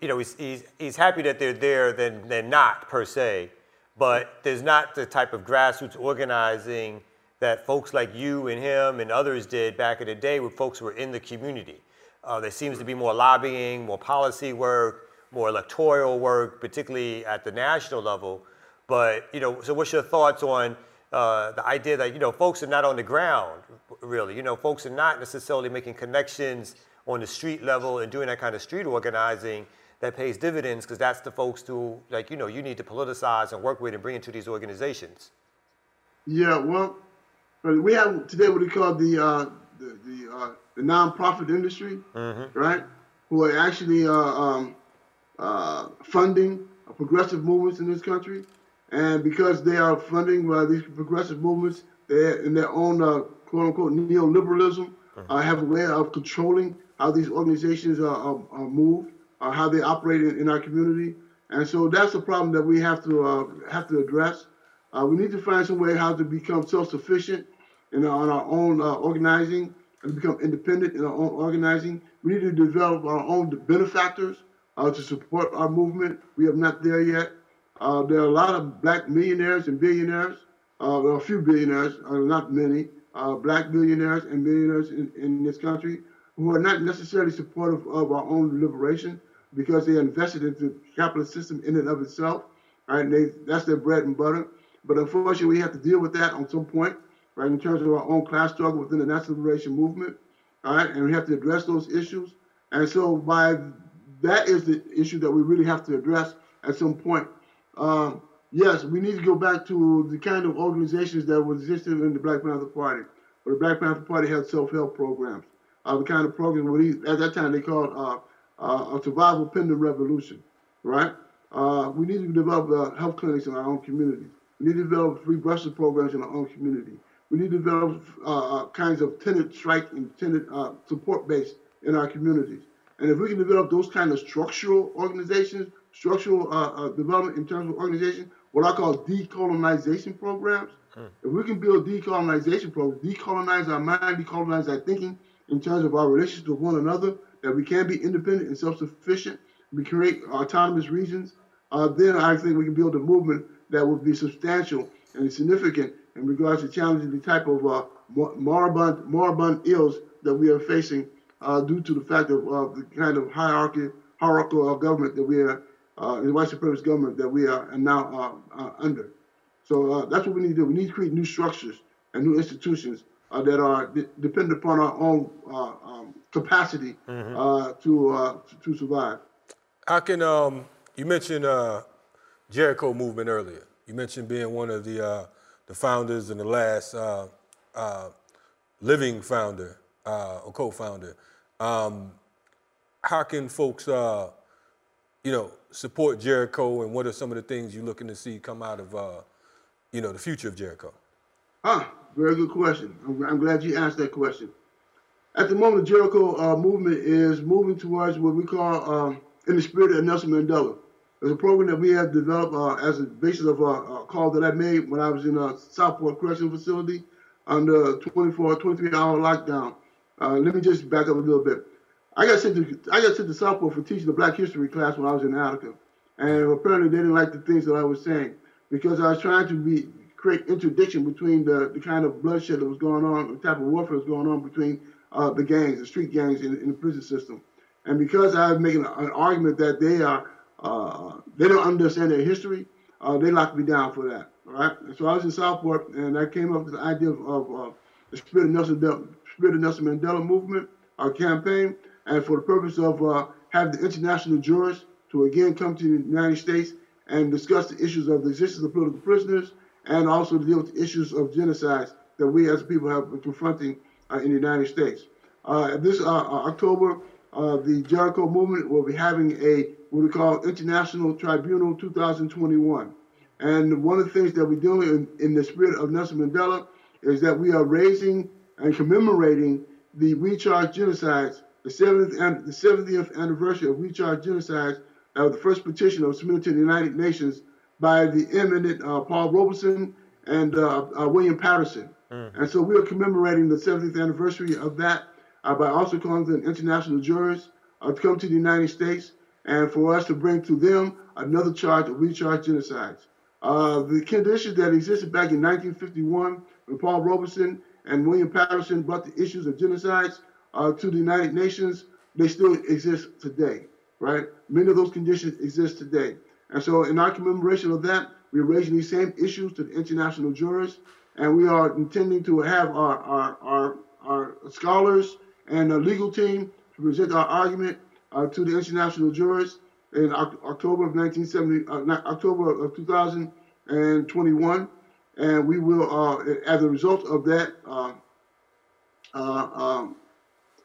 He's happy that they're there than not, per se, but there's not the type of grassroots organizing that folks like you and him and others did back in the day with folks who were in the community. There seems to be more lobbying, more policy work, more electoral work, particularly at the national level. But, so what's your thoughts on the idea that, folks are not on the ground, really? Folks are not necessarily making connections on the street level and doing that kind of street organizing that pays dividends, because that's the folks who, you need to politicize and work with and bring into these organizations. Yeah, well, we have today what we call the nonprofit industry, mm-hmm. right? Who are actually funding progressive movements in this country, and because they are funding these progressive movements, they're in their own quote unquote neoliberalism. Have a way of controlling how these organizations are moved, how they operate in our community, and so that's a problem that we have to address. We need to find some way how to become self-sufficient on our own organizing and become independent in our own organizing. We need to develop our own benefactors to support our movement. We are not there yet. There are a lot of black millionaires and billionaires. There are a few billionaires, not many. Black billionaires and millionaires in this country who are not necessarily supportive of our own liberation because they invested into the capitalist system in and of itself, right? And that's their bread and butter. But unfortunately, we have to deal with that on some point, right? In terms of our own class struggle within the national liberation movement, all right? And we have to address those issues. And so that is the issue that we really have to address at some point. Yes, we need to go back to the kind of organizations that were existed in the Black Panther Party. Where the Black Panther Party had self-help programs. The kind of program at that time they called a survival pending revolution, right? We need to develop health clinics in our own communities. We need to develop free busing programs in our own community. We need to develop kinds of tenant strike and tenant support base in our communities. And if we can develop those kind of structural organizations, structural development in terms of organization, what I call decolonization programs. Hmm. If we can build decolonization programs, decolonize our mind, decolonize our thinking in terms of our relationship with one another, that we can be independent and self-sufficient, we create autonomous regions, then I think we can build a movement that will be substantial and significant in regards to challenging the type of moribund ills that we are facing due to the fact of the kind of hierarchical government that we are, the white supremacist government that we are now under. So that's what we need to do. We need to create new structures and new institutions that are dependent upon our own capacity to survive. I can, you mentioned Jericho Movement earlier. You mentioned being one of the founders and the last living founder or co-founder. How can folks, support Jericho, and what are some of the things you're looking to see come out of, the future of Jericho? Very good question. I'm glad you asked that question. At the moment, the Jericho movement is moving towards what we call, in the spirit of Nelson Mandela. There's a program that we have developed as a basis of a call that I made when I was in a Southport correctional facility under 23-hour lockdown. Let me just back up a little bit. I got sent to Southport for teaching the Black History class when I was in Attica, and apparently they didn't like the things that I was saying because I was trying to create interdiction between the kind of bloodshed that was going on, the type of warfare that was going on between the gangs, the street gangs in the prison system. And because I was making an argument that they don't understand their history, they locked me down for that. All right. And so I was in Southport, and I came up with the idea of the Spirit of Nelson Mandela movement, our campaign, and for the purpose of having the international jurors to again come to the United States and discuss the issues of the existence of political prisoners and also deal with the issues of genocides that we as people have been confronting in the United States. This October, the Jericho Movement will be having what we call International Tribunal 2021. And one of the things that we're doing in the spirit of Nelson Mandela is that we are raising and commemorating the We Charged Genocides, the 70th anniversary of We Charged Genocides, the first petition that was submitted to the United Nations by the eminent Paul Robeson and William Patterson. Mm. And so we are commemorating the 70th anniversary of that by also calling the international jurors to come to the United States and for us to bring to them another charge of We Charged Genocides. The conditions that existed back in 1951 when Paul Robeson and William Patterson brought the issues of genocides to the United Nations, they still exist today, right? Many of those conditions exist today. And so in our commemoration of that, we're raising these same issues to the international jurors, and we are intending to have our scholars and a legal team to present our argument to the international jurors in October of 2021. And we will, as a result of that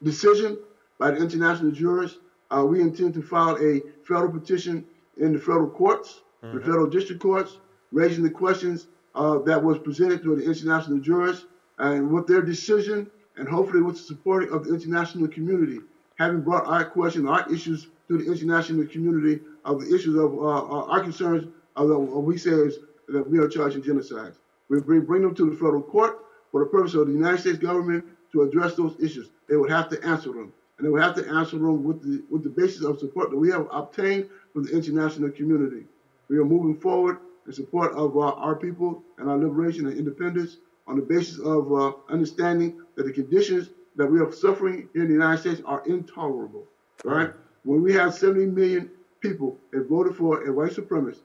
decision by the international jurors, we intend to file a federal petition in the federal courts, the federal district courts, raising the questions that was presented to the international jurors and with their decision, and hopefully with the support of the international community, having brought our question, our issues to the international community of the issues of our concerns of what we say is that we are charging genocide. We bring them to the federal court for the purpose of the United States government to address those issues. They would have to answer them. And they would have to answer them with the basis of support that we have obtained from the international community. We are moving forward in support of our people and our liberation and independence on the basis of understanding that the conditions that we are suffering in the United States are intolerable, right? When we have 70 million people that voted for a white supremacist,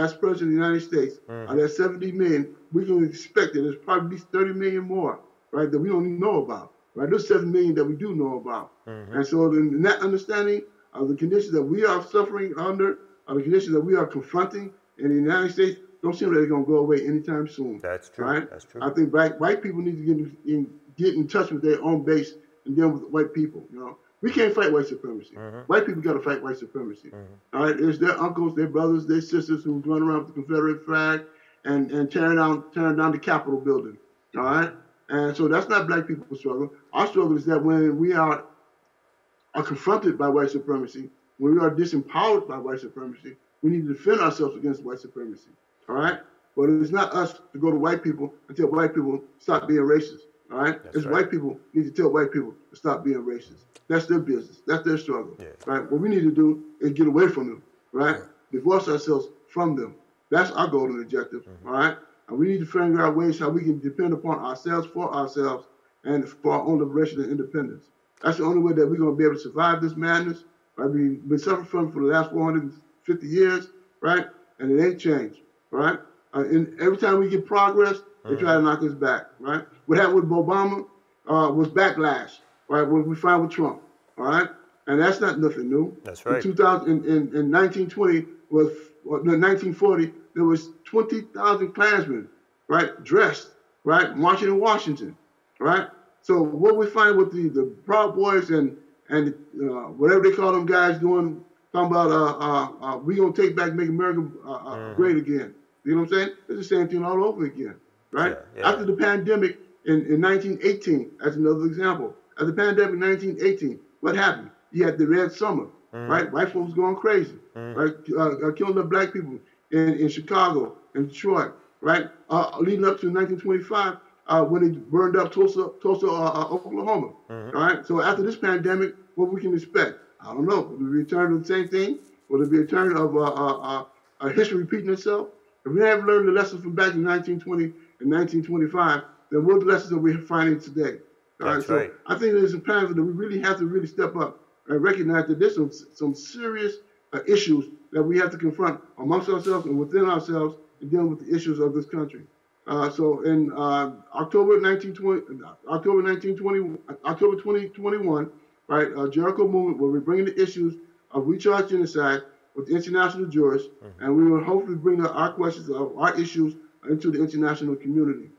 as president of the United States, out of that 70 million, we can expect that there's probably 30 million more, right, that we don't even know about, right? There's 7 million that we do know about. And so in that understanding of the conditions that we are suffering under, of the conditions that we are confronting in the United States, don't seem like they're going to go away anytime soon. That's true. Right? That's true. I think white people need to get in touch with their own base and deal with white people, you know? We can't fight white supremacy. White people got to fight white supremacy. All right, it's their uncles, their brothers, their sisters who run around with the Confederate flag and tearing down the Capitol building. All right? And so that's not black people's struggle. Our struggle is that when we are confronted by white supremacy, when we are disempowered by white supremacy, we need to defend ourselves against white supremacy. All right? But it's not us to go to white people and tell white people stop being racist. All right? That's right. White people need to tell white people to stop being racist. That's their business. That's their struggle. Yeah. Right? What we need to do is get away from them. Right? Yeah. Divorce ourselves from them. That's our goal and objective. Mm-hmm. All right? And we need to figure out ways how we can depend upon ourselves, for ourselves, and for our own liberation and independence. That's the only way that we're going to be able to survive this madness. Right? We've been suffering from it for the last 450 years, right? And it ain't changed, right? And every time we get progress, they try to knock us back, right? What happened with Obama was backlash, right? What we find with Trump, all right? And that's not nothing new. That's right. In 1940, there was 20,000 Klansmen, right, dressed, right, marching in Washington, right? So what we find with the Proud Boys and whatever they call them guys doing, talking about we gonna take back, make America great again. You know what I'm saying? It's the same thing all over again, right? Yeah, yeah. After the pandemic in 1918, that's another example. After the pandemic in 1918, what happened? You had the Red Summer, right? White folks going crazy, right? Killing the black people in Chicago and Detroit, right? Leading up to 1925, when they burned up Tulsa, Oklahoma, all right? So after this pandemic, what we can expect? I don't know. Will it be a return of the same thing? Will it be a return of history repeating itself? If we haven't learned the lessons from back in 1920 and 1925, then what lessons are we finding today? That's right. So I think there's a time that we really have to really step up and recognize that there's some serious issues that we have to confront amongst ourselves and within ourselves in dealing with the issues of this country. So in October 2021, right, Jericho Movement, where we're bringing the issues of We Charged Genocide with international jurists, and we will hopefully bring up our questions of our issues into the international community.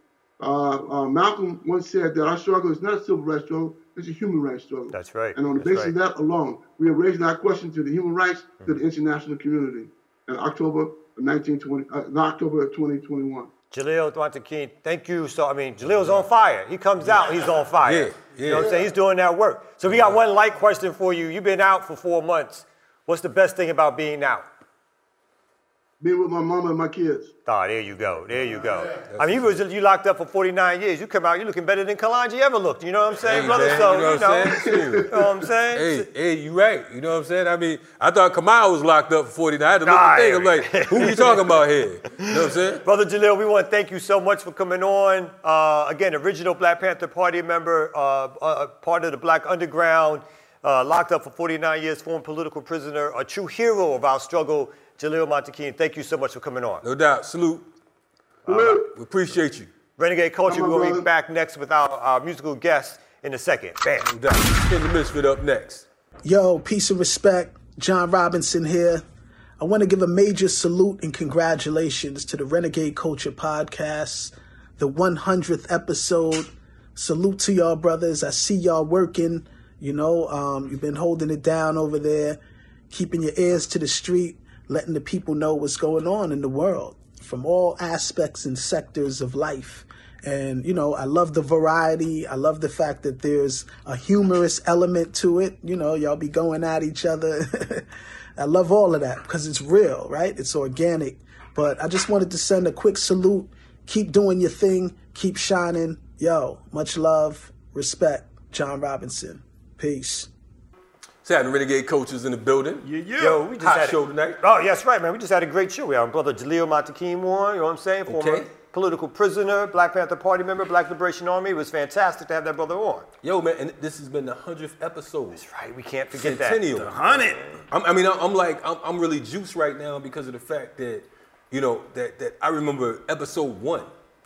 Malcolm once said that our struggle is not a civil rights struggle, it's a human rights struggle. That's right. And on the basis of that alone, we have raised our question to the human rights, to the international community in October 2021. Jalil Muntaqim, thank you. So, I mean, Jalil's on fire. He comes out, he's on fire. Yeah. You know what I'm saying? He's doing that work. So we got one light question for you. You've been out for 4 months. What's the best thing about being out? Being with my mama and my kids. Ah, there you go. There you go. Yeah, I mean, you locked up for 49 years. You come out, you're looking better than Kalanji ever looked. You know what I'm saying, brother? Man, so, you know what I'm saying? Hey, you right. You know what I'm saying? I mean, I thought Kamal was locked up for 49. I had to look at the thing. I'm like, who are you talking about here? You know what I'm saying? Brother Jalil, we want to thank you so much for coming on. Again, original Black Panther Party member, part of the Black Underground, locked up for 49 years, former political prisoner, a true hero of our struggle, Jalil Muntaqim. Thank you so much for coming on. No doubt. Salute. We appreciate you. Renegade Culture, we're going to be back next with our musical guest in a second. Bam. No doubt. Ken the Misfit up next. Yo, peace and respect. John Robinson here. I want to give a major salute and congratulations to the Renegade Culture Podcast, the 100th episode. Salute to y'all, brothers. I see y'all working. You know, you've been holding it down over there, keeping your ears to the street, letting the people know what's going on in the world from all aspects and sectors of life. And, you know, I love the variety. I love the fact that there's a humorous element to it. You know, y'all be going at each other. I love all of that because it's real, right? It's organic. But I just wanted to send a quick salute. Keep doing your thing. Keep shining. Yo, much love, respect, John Robinson. Peace. It's having Renegade Coaches in the building. Yeah. Yo, we just had a show tonight. Oh, yes, right, man. We just had a great show. We had brother Jalil Muntaqim on, you know what I'm saying? Former political prisoner, Black Panther Party member, Black Liberation Army. It was fantastic to have that brother on. Yo, man, and this has been the 100th episode. That's right. We can't forget Centennial. That. The 100. I'm really juiced right now because of the fact that, you know, that I remember episode 1.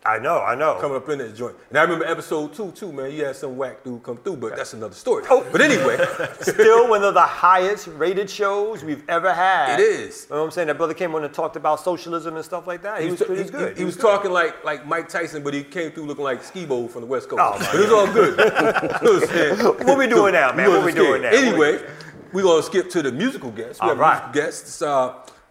I know. Coming up in that joint. And I remember episode 2, too, man. You had some whack dude come through, but that's another story. Oh. But anyway. Still one of the highest rated shows we've ever had. It is. You know what I'm saying? That brother came on and talked about socialism and stuff like that. He was good. He was talking like Mike Tyson, but he came through looking like Skibo from the West Coast. Oh, but it was all good. What we doing now, man? Anyway, we're going to skip to the musical guest. We have a musical guest. This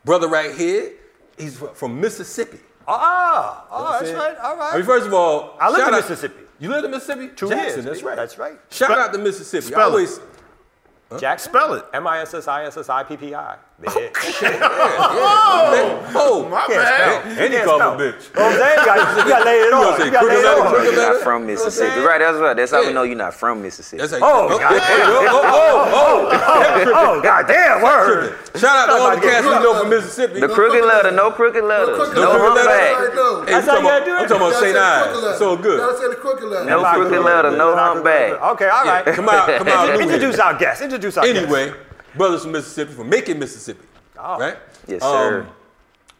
brother right here, he's from Mississippi. That's right. All right. I mean, first of all, I lived in Mississippi. You lived in Mississippi? 2 years. That's right. That's right. Shout out to Mississippi. Spell it. Jackson? Spell it. MISSISSIPPI. Oh, my bad. Any cover, bitch. Oh, there you gotta lay it on. You gotta lay it on. You're not from Mississippi. Right, that's right. That's how we know you're not from Mississippi. Oh, goddamn word. Shout out to all the cats we know from Mississippi. The crooked letter, no crooked letters. No crooked letter. That's how you gotta do it. I'm talking about St. Ives. So good. No crooked letter, no humbag. Okay, all right. Come out, come out. Introduce our guests. Anyway, brothers from Mississippi, from Macon, Mississippi, right? Yes, sir.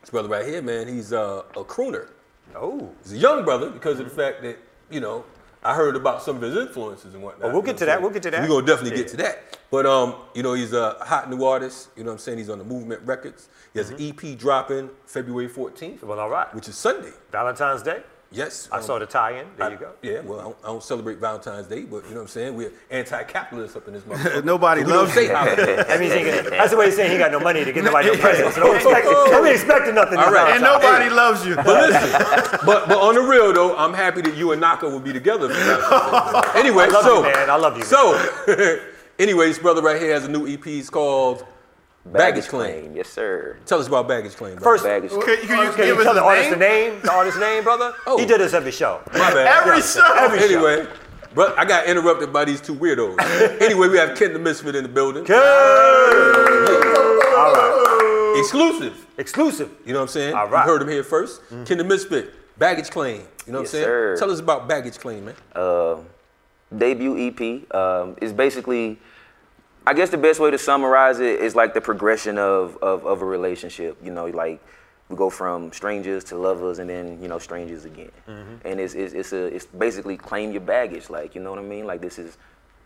This brother right here, man, he's a crooner. Oh. He's a young brother because of the fact that, you know, I heard about some of his influences and whatnot. Oh, we'll get to that. We'll get to that. We're going to definitely get to that. But, you know, he's a hot new artist. You know what I'm saying? He's on the Movement records. He has an EP dropping February 14th. Well, all right. Which is Sunday. Valentine's Day. Yes. I saw the tie-in. There you go. Yeah, well, I don't celebrate Valentine's Day, but you know what I'm saying? We're anti-capitalist up in this motherfucker. Nobody loves it. That's the way he's saying he got no money to get nobody no presents. So don't be expecting nothing. All right. And nobody loves you. But listen, but on the real, though, I'm happy that you and Naka will be together. Anyway, I love you, man. So, anyway, this brother right here has a new EP. It's called Baggage Claim. Yes, sir. Tell us about Baggage Claim. First, can you tell the artist's name, brother? Oh. He did this every show. My bad. Every show. Anyway, bro, I got interrupted by these two weirdos. Anyway, we have Ken the Misfit in the building. Ken! All right. Exclusive. You know what I'm saying? All right. You heard him here first. Mm-hmm. Ken the Misfit, Baggage Claim. You know what I'm saying? Sir. Tell us about Baggage Claim, man. Debut EP is basically... I guess the best way to summarize it is like the progression of a relationship. You know, like we go from strangers to lovers, and then you know strangers again. Mm-hmm. And it's basically claim your baggage. Like you know what I mean. Like this is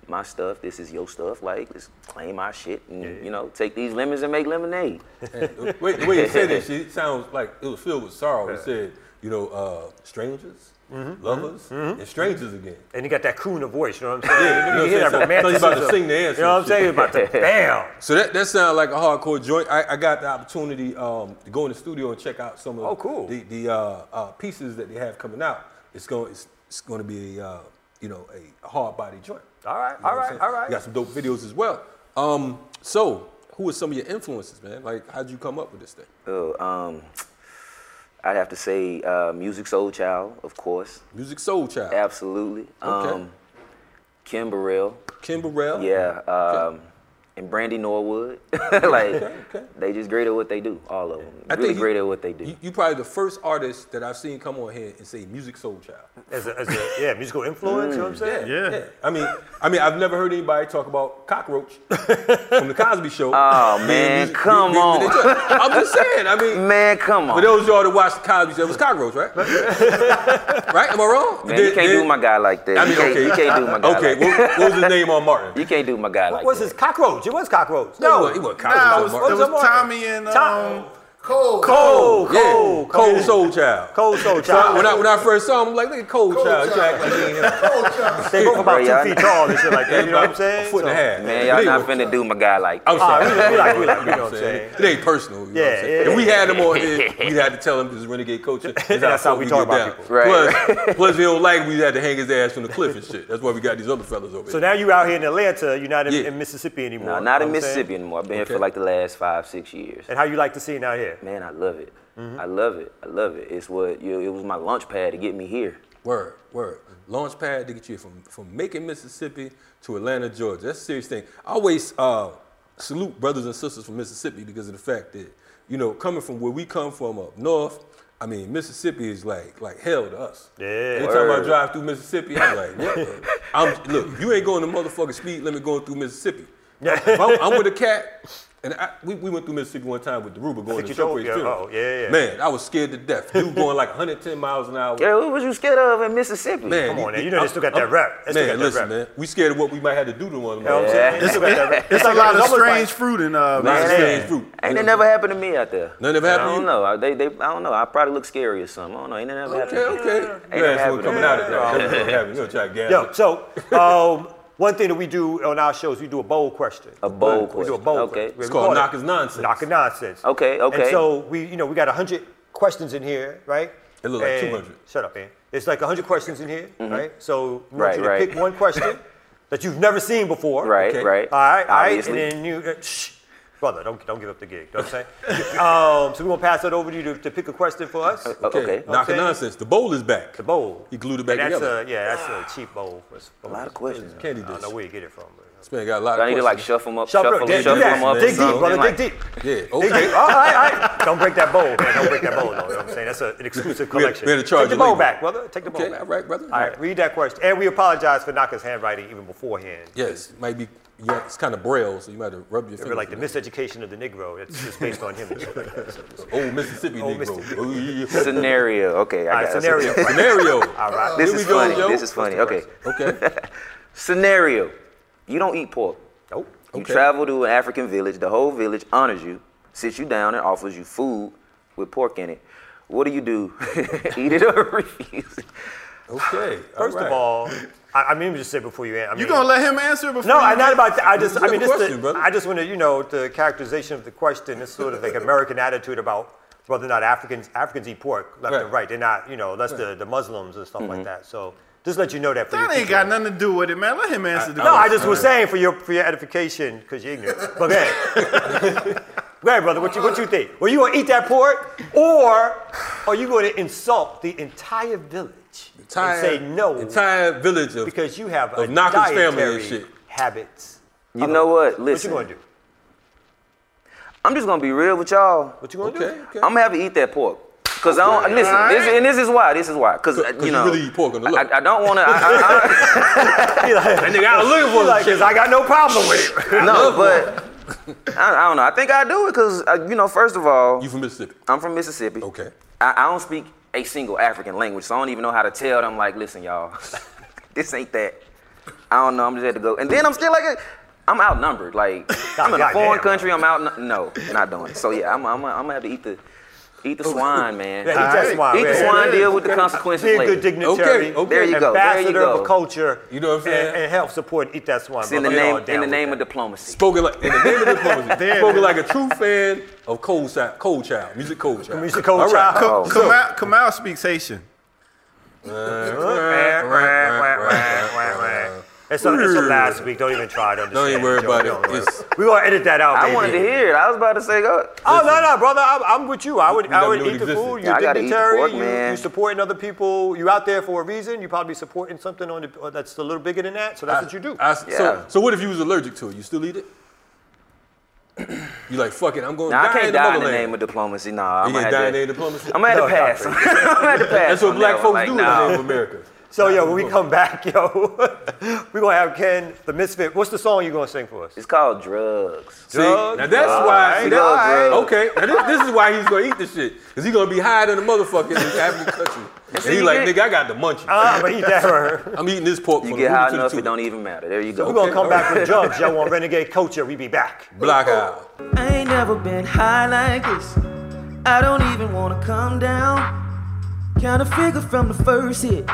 my stuff. This is your stuff. Like let's claim our shit, and you know take these lemons and make lemonade. Wait, the way you said that shit sounds like it was filled with sorrow. It said you know strangers. Mm-hmm. Lovers and strangers again. And you got that crooner voice, you know what I'm saying? Yeah, you hear that romantic. You about to sing the answer. You know what I'm saying? About to bam. So that sounds like a hardcore joint. I got the opportunity to go in the studio and check out some of the pieces that they have coming out. It's going to be a hard body joint. All right, you know all right. You got some dope videos as well. So who are some of your influences, man? Like, how'd you come up with this thing? I'd have to say Musiq Soulchild, of course. Musiq Soulchild. Absolutely. Okay. Kim Burrell. Yeah. And Brandy Norwood. They just great at what they do, all of them. You're probably the first artist that I've seen come on here and say Musiq Soulchild. As a musical influence, you know what I'm saying? Yeah. I mean, I've never heard anybody talk about Cockroach from The Cosby Show. Oh, man, come on. I'm just saying, I mean. Man, come on. For those of y'all that watched The Cosby Show, it was Cockroach, right? Right? Am I wrong? Man, you can't do my guy like that. I mean, okay. You can't do my guy like that. Okay, what was his name on Martin? You can't do my guy like that. What was his Cockroach? It was Cockroach. No, it wasn't Cockroach. No, it was Tommy and Cole Soulchild. Cole Soulchild. So when I first saw him, I'm like, look at Cole Child. They both about 2 feet tall and shit like that. You know what I'm saying? A foot and a half. Man, y'all not finna do my guy like that. I'm sorry. We like, you know what I'm saying? It ain't personal. You know what I'm saying? If we had him on here, we'd have to tell him this is Renegade Culture. That's how we talk about people. Plus, we don't like we had to hang his ass from the cliff and shit. That's why we got these other fellas over here. So now you out here in Atlanta. You're not in Mississippi anymore. No, not in Mississippi anymore. I've been here for like the last 5-6 years. And how you like the scene out here? Man, I love it. Mm-hmm. I love it. It's what it was my launch pad to get me here. Word. Launch pad to get you from Macon, Mississippi to Atlanta, Georgia. That's a serious thing. I always salute brothers and sisters from Mississippi because of the fact that, you know, coming from where we come from up north, I mean, Mississippi is like hell to us. Yeah. Anytime I drive through Mississippi, I'm like, what? Look, if you ain't going the motherfucking speed limit going through Mississippi. I'm with a cat. And we went through Mississippi one time with the Ruba going to Showways too. Oh, yeah. Man, I was scared to death. You going like 110 miles an hour. Yeah, what was you scared of in Mississippi? Man, come on, man. You know they still got that rap. Man, listen. We scared of what we might have to do to one another. It's a lot of strange fruit in Mississippi. Ain't it never happened to me out there? Nothing ever happened to you? I don't know. I don't know. I probably look scary or something. I don't know. Ain't it never happened to me? Okay. Ain't it coming out of there. You're going to try to gas it. Yo, so... One thing that we do on our shows, we do a bold question. We do a bold question. It's called Knocker's Nonsense. Okay. And so we got 100 questions in here, right? It looked like 200. Shut up, man. It's like 100 questions in here, mm-hmm. right? So we want you to pick one question that you've never seen before. Right, okay. right. All right, obviously. And then you, brother, don't give up the gig. You know what I'm saying? So we're gonna pass that over to you to pick a question for us. Okay. Knock and nonsense. The bowl is back. The bowl. You glued it back together. That's a cheap bowl. A lot of questions. Candy dish. I don't know where you get it from. But got a lot. So of I need questions. To like shuffle them up. Shuffle them up. Dig deep, brother. Dig deep. Yeah. Okay. All right. Don't break that bowl, man. Don't break that bowl. Though, you know what I'm saying? That's an exclusive collection. We're gonna charge you. Take the bowl back, brother. Take the bowl back. All right, brother. All right. Read that question. And we apologize for Naka's handwriting even beforehand. Yes, might be. Yeah, it's kind of braille, so you might have to rub your fingers. Like the miseducation of the Negro, it's just based on him. Old Mississippi Negro. Scenario, okay, I got it. Scenario. All right, this is funny, okay. Okay. Scenario, you don't eat pork. Nope. You travel to an African village, the whole village honors you, sits you down and offers you food with pork in it. What do? Eat it or refuse it? Okay. First of all, I mean, just say before you answer. You gonna let him answer before? No, I'm not about that. I just want to, the characterization of the question is sort of like American attitude about whether or not Africans eat pork left and right. They're not, unless the Muslims and stuff like that. So just let you know that. That ain't got nothing to do with it, man. Let him answer the question. No, I just was saying for your edification, because you're ignorant. But man. Go ahead, brother. What you think? Well, you gonna eat that pork, or are you gonna insult the entire village and say no? Entire village because you have a dietary habits. You know what? Listen. What you gonna do? I'm just gonna be real with y'all. What you gonna do? Okay. I'm gonna have to eat that pork. Cause I don't listen, this is why. Cause you really eat pork on the look. I don't want to. I'm looking for it because I got no problem with it. No, but. I don't know. I think I do it because, first of all. You from Mississippi? I'm from Mississippi. Okay. I don't speak a single African language, so I don't even know how to tell them, like, listen, y'all, this ain't that. I don't know. I'm just had to go. And then I'm still like, I'm outnumbered. Like, I'm in a foreign country. I'm out. No, not doing it. So, yeah, I'm going to have to eat the swine, man. Eat the swine, deal with the consequences later. Be a good dignitary. Okay. There you go. Ambassador of a culture. You know what I'm saying? And help support Eat That Swine. In the name of diplomacy. Spoken like a true fan of Soulchild. Musiq Soulchild. Musiq Soulchild. Kamal speaks Haitian. It's from last week. Don't even try to understand. Don't even worry about it. We're going to edit that out, baby. I wanted to hear it. I was about to say, go. Oh, no, brother. I'm with you. I would eat the food. You're dignitary. You're supporting other people. You out there for a reason. You're probably supporting something that's a little bigger than that. So that's what you do. So what if you was allergic to it? You still eat it? You like, fuck it, I'm going to die. I can't die in the name of diplomacy. I'm going to die in the name of diplomacy? I'm going to have to pass. That's what black folks do in the name of America. So, when we come back, we're going to have Ken the Misfit. What's the song you're going to sing for us? It's called Drugs. Drugs? Now, that's why. This is why he's going to eat this shit. Because he's going to be higher than a motherfucker in this African country. And he's like, nigga, I got the munchies. I'm going to eat that right. I'm eating this pork. You get high enough, it don't even matter. There you go. So we're going to come back with Drugs, y'all, on Renegade Culture. We be back. Block out. I ain't never been high like this. I don't even want to come down. Kind of figure from the first hit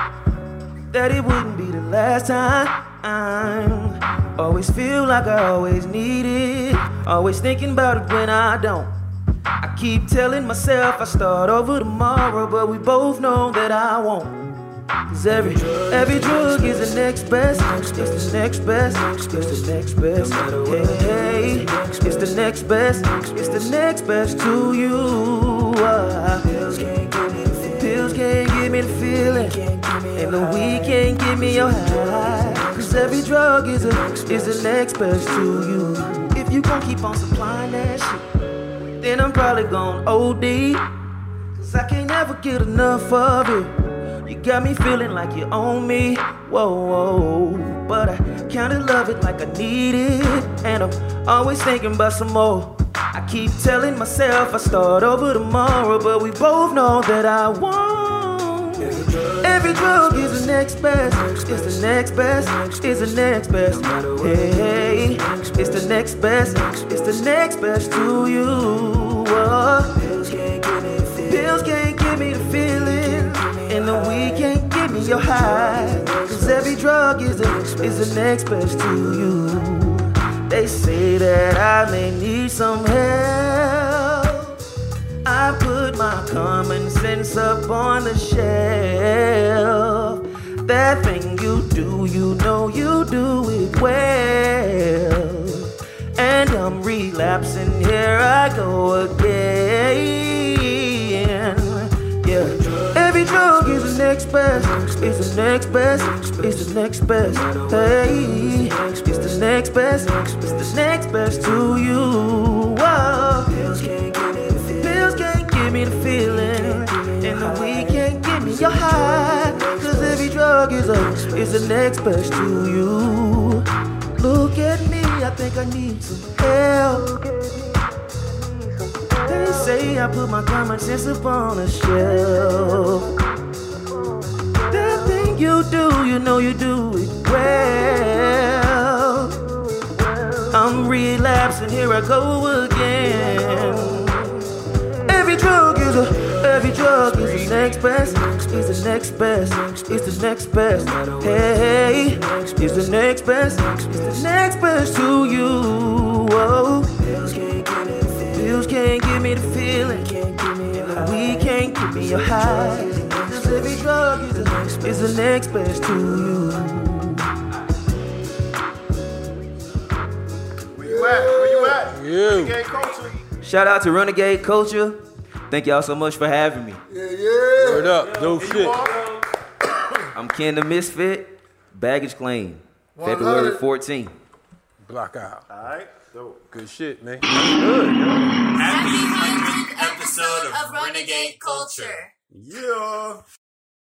that it wouldn't be the last time. I always feel like I always need it, always thinking about it when I don't. I keep telling myself I start over tomorrow, but we both know that I won't. Cause every drug is the next best. It's the next best. It's the next best. Hey, it's the next best. It's the next best to you. Pills can't give me the feeling. And the weed can't give me your high. Cause every drug is the next best to you. If you gon' keep on supplying that shit, then I'm probably gon' OD. Cause I can't ever get enough of it. You got me feeling like you own me. Whoa. But I kinda love it like I need it. And I'm always thinking about some more. I keep telling myself I start over tomorrow, but we both know that I won't. Every drug is the next best. It's the next best. It's the next best. Hey, it's the next best. It's the next best to you. Pills can't give me the feeling, and the weed can't give me your high. Cause every drug is the next best to you. They say that I may need some help. I I put my common sense up on the shelf. That thing you do, you know you do it well. And I'm relapsing, here I go again. Yeah. Every drug is the next best, it's the next best, it's the next best. Hey, it's the next best, it's the next best to you. Whoa. Me the feeling, and the weed can't give me your high, cause every drug is the next best to you. Look at me, I think I need some help. They say I put my common sense up on a shelf. That thing you do, you know you do it well. I'm relapsing, here I go again. Every drug is the next best, it's the next best, it's the next best. Hey, it's the next best, it's the next best to you. Whoa. Pills can't give me the feeling, we can't give me your high. Every drug is the next best to you. Where you at? Renegade Culture. Shout out to Renegade Culture. Thank y'all so much for having me. Yeah, yeah. Word up. Dope shit. I'm Ken the Misfit. Baggage Claim. February 14th. Blockout. All right. Dope. Good shit, man. Good. Happy 100th episode of Renegade Culture. Yeah.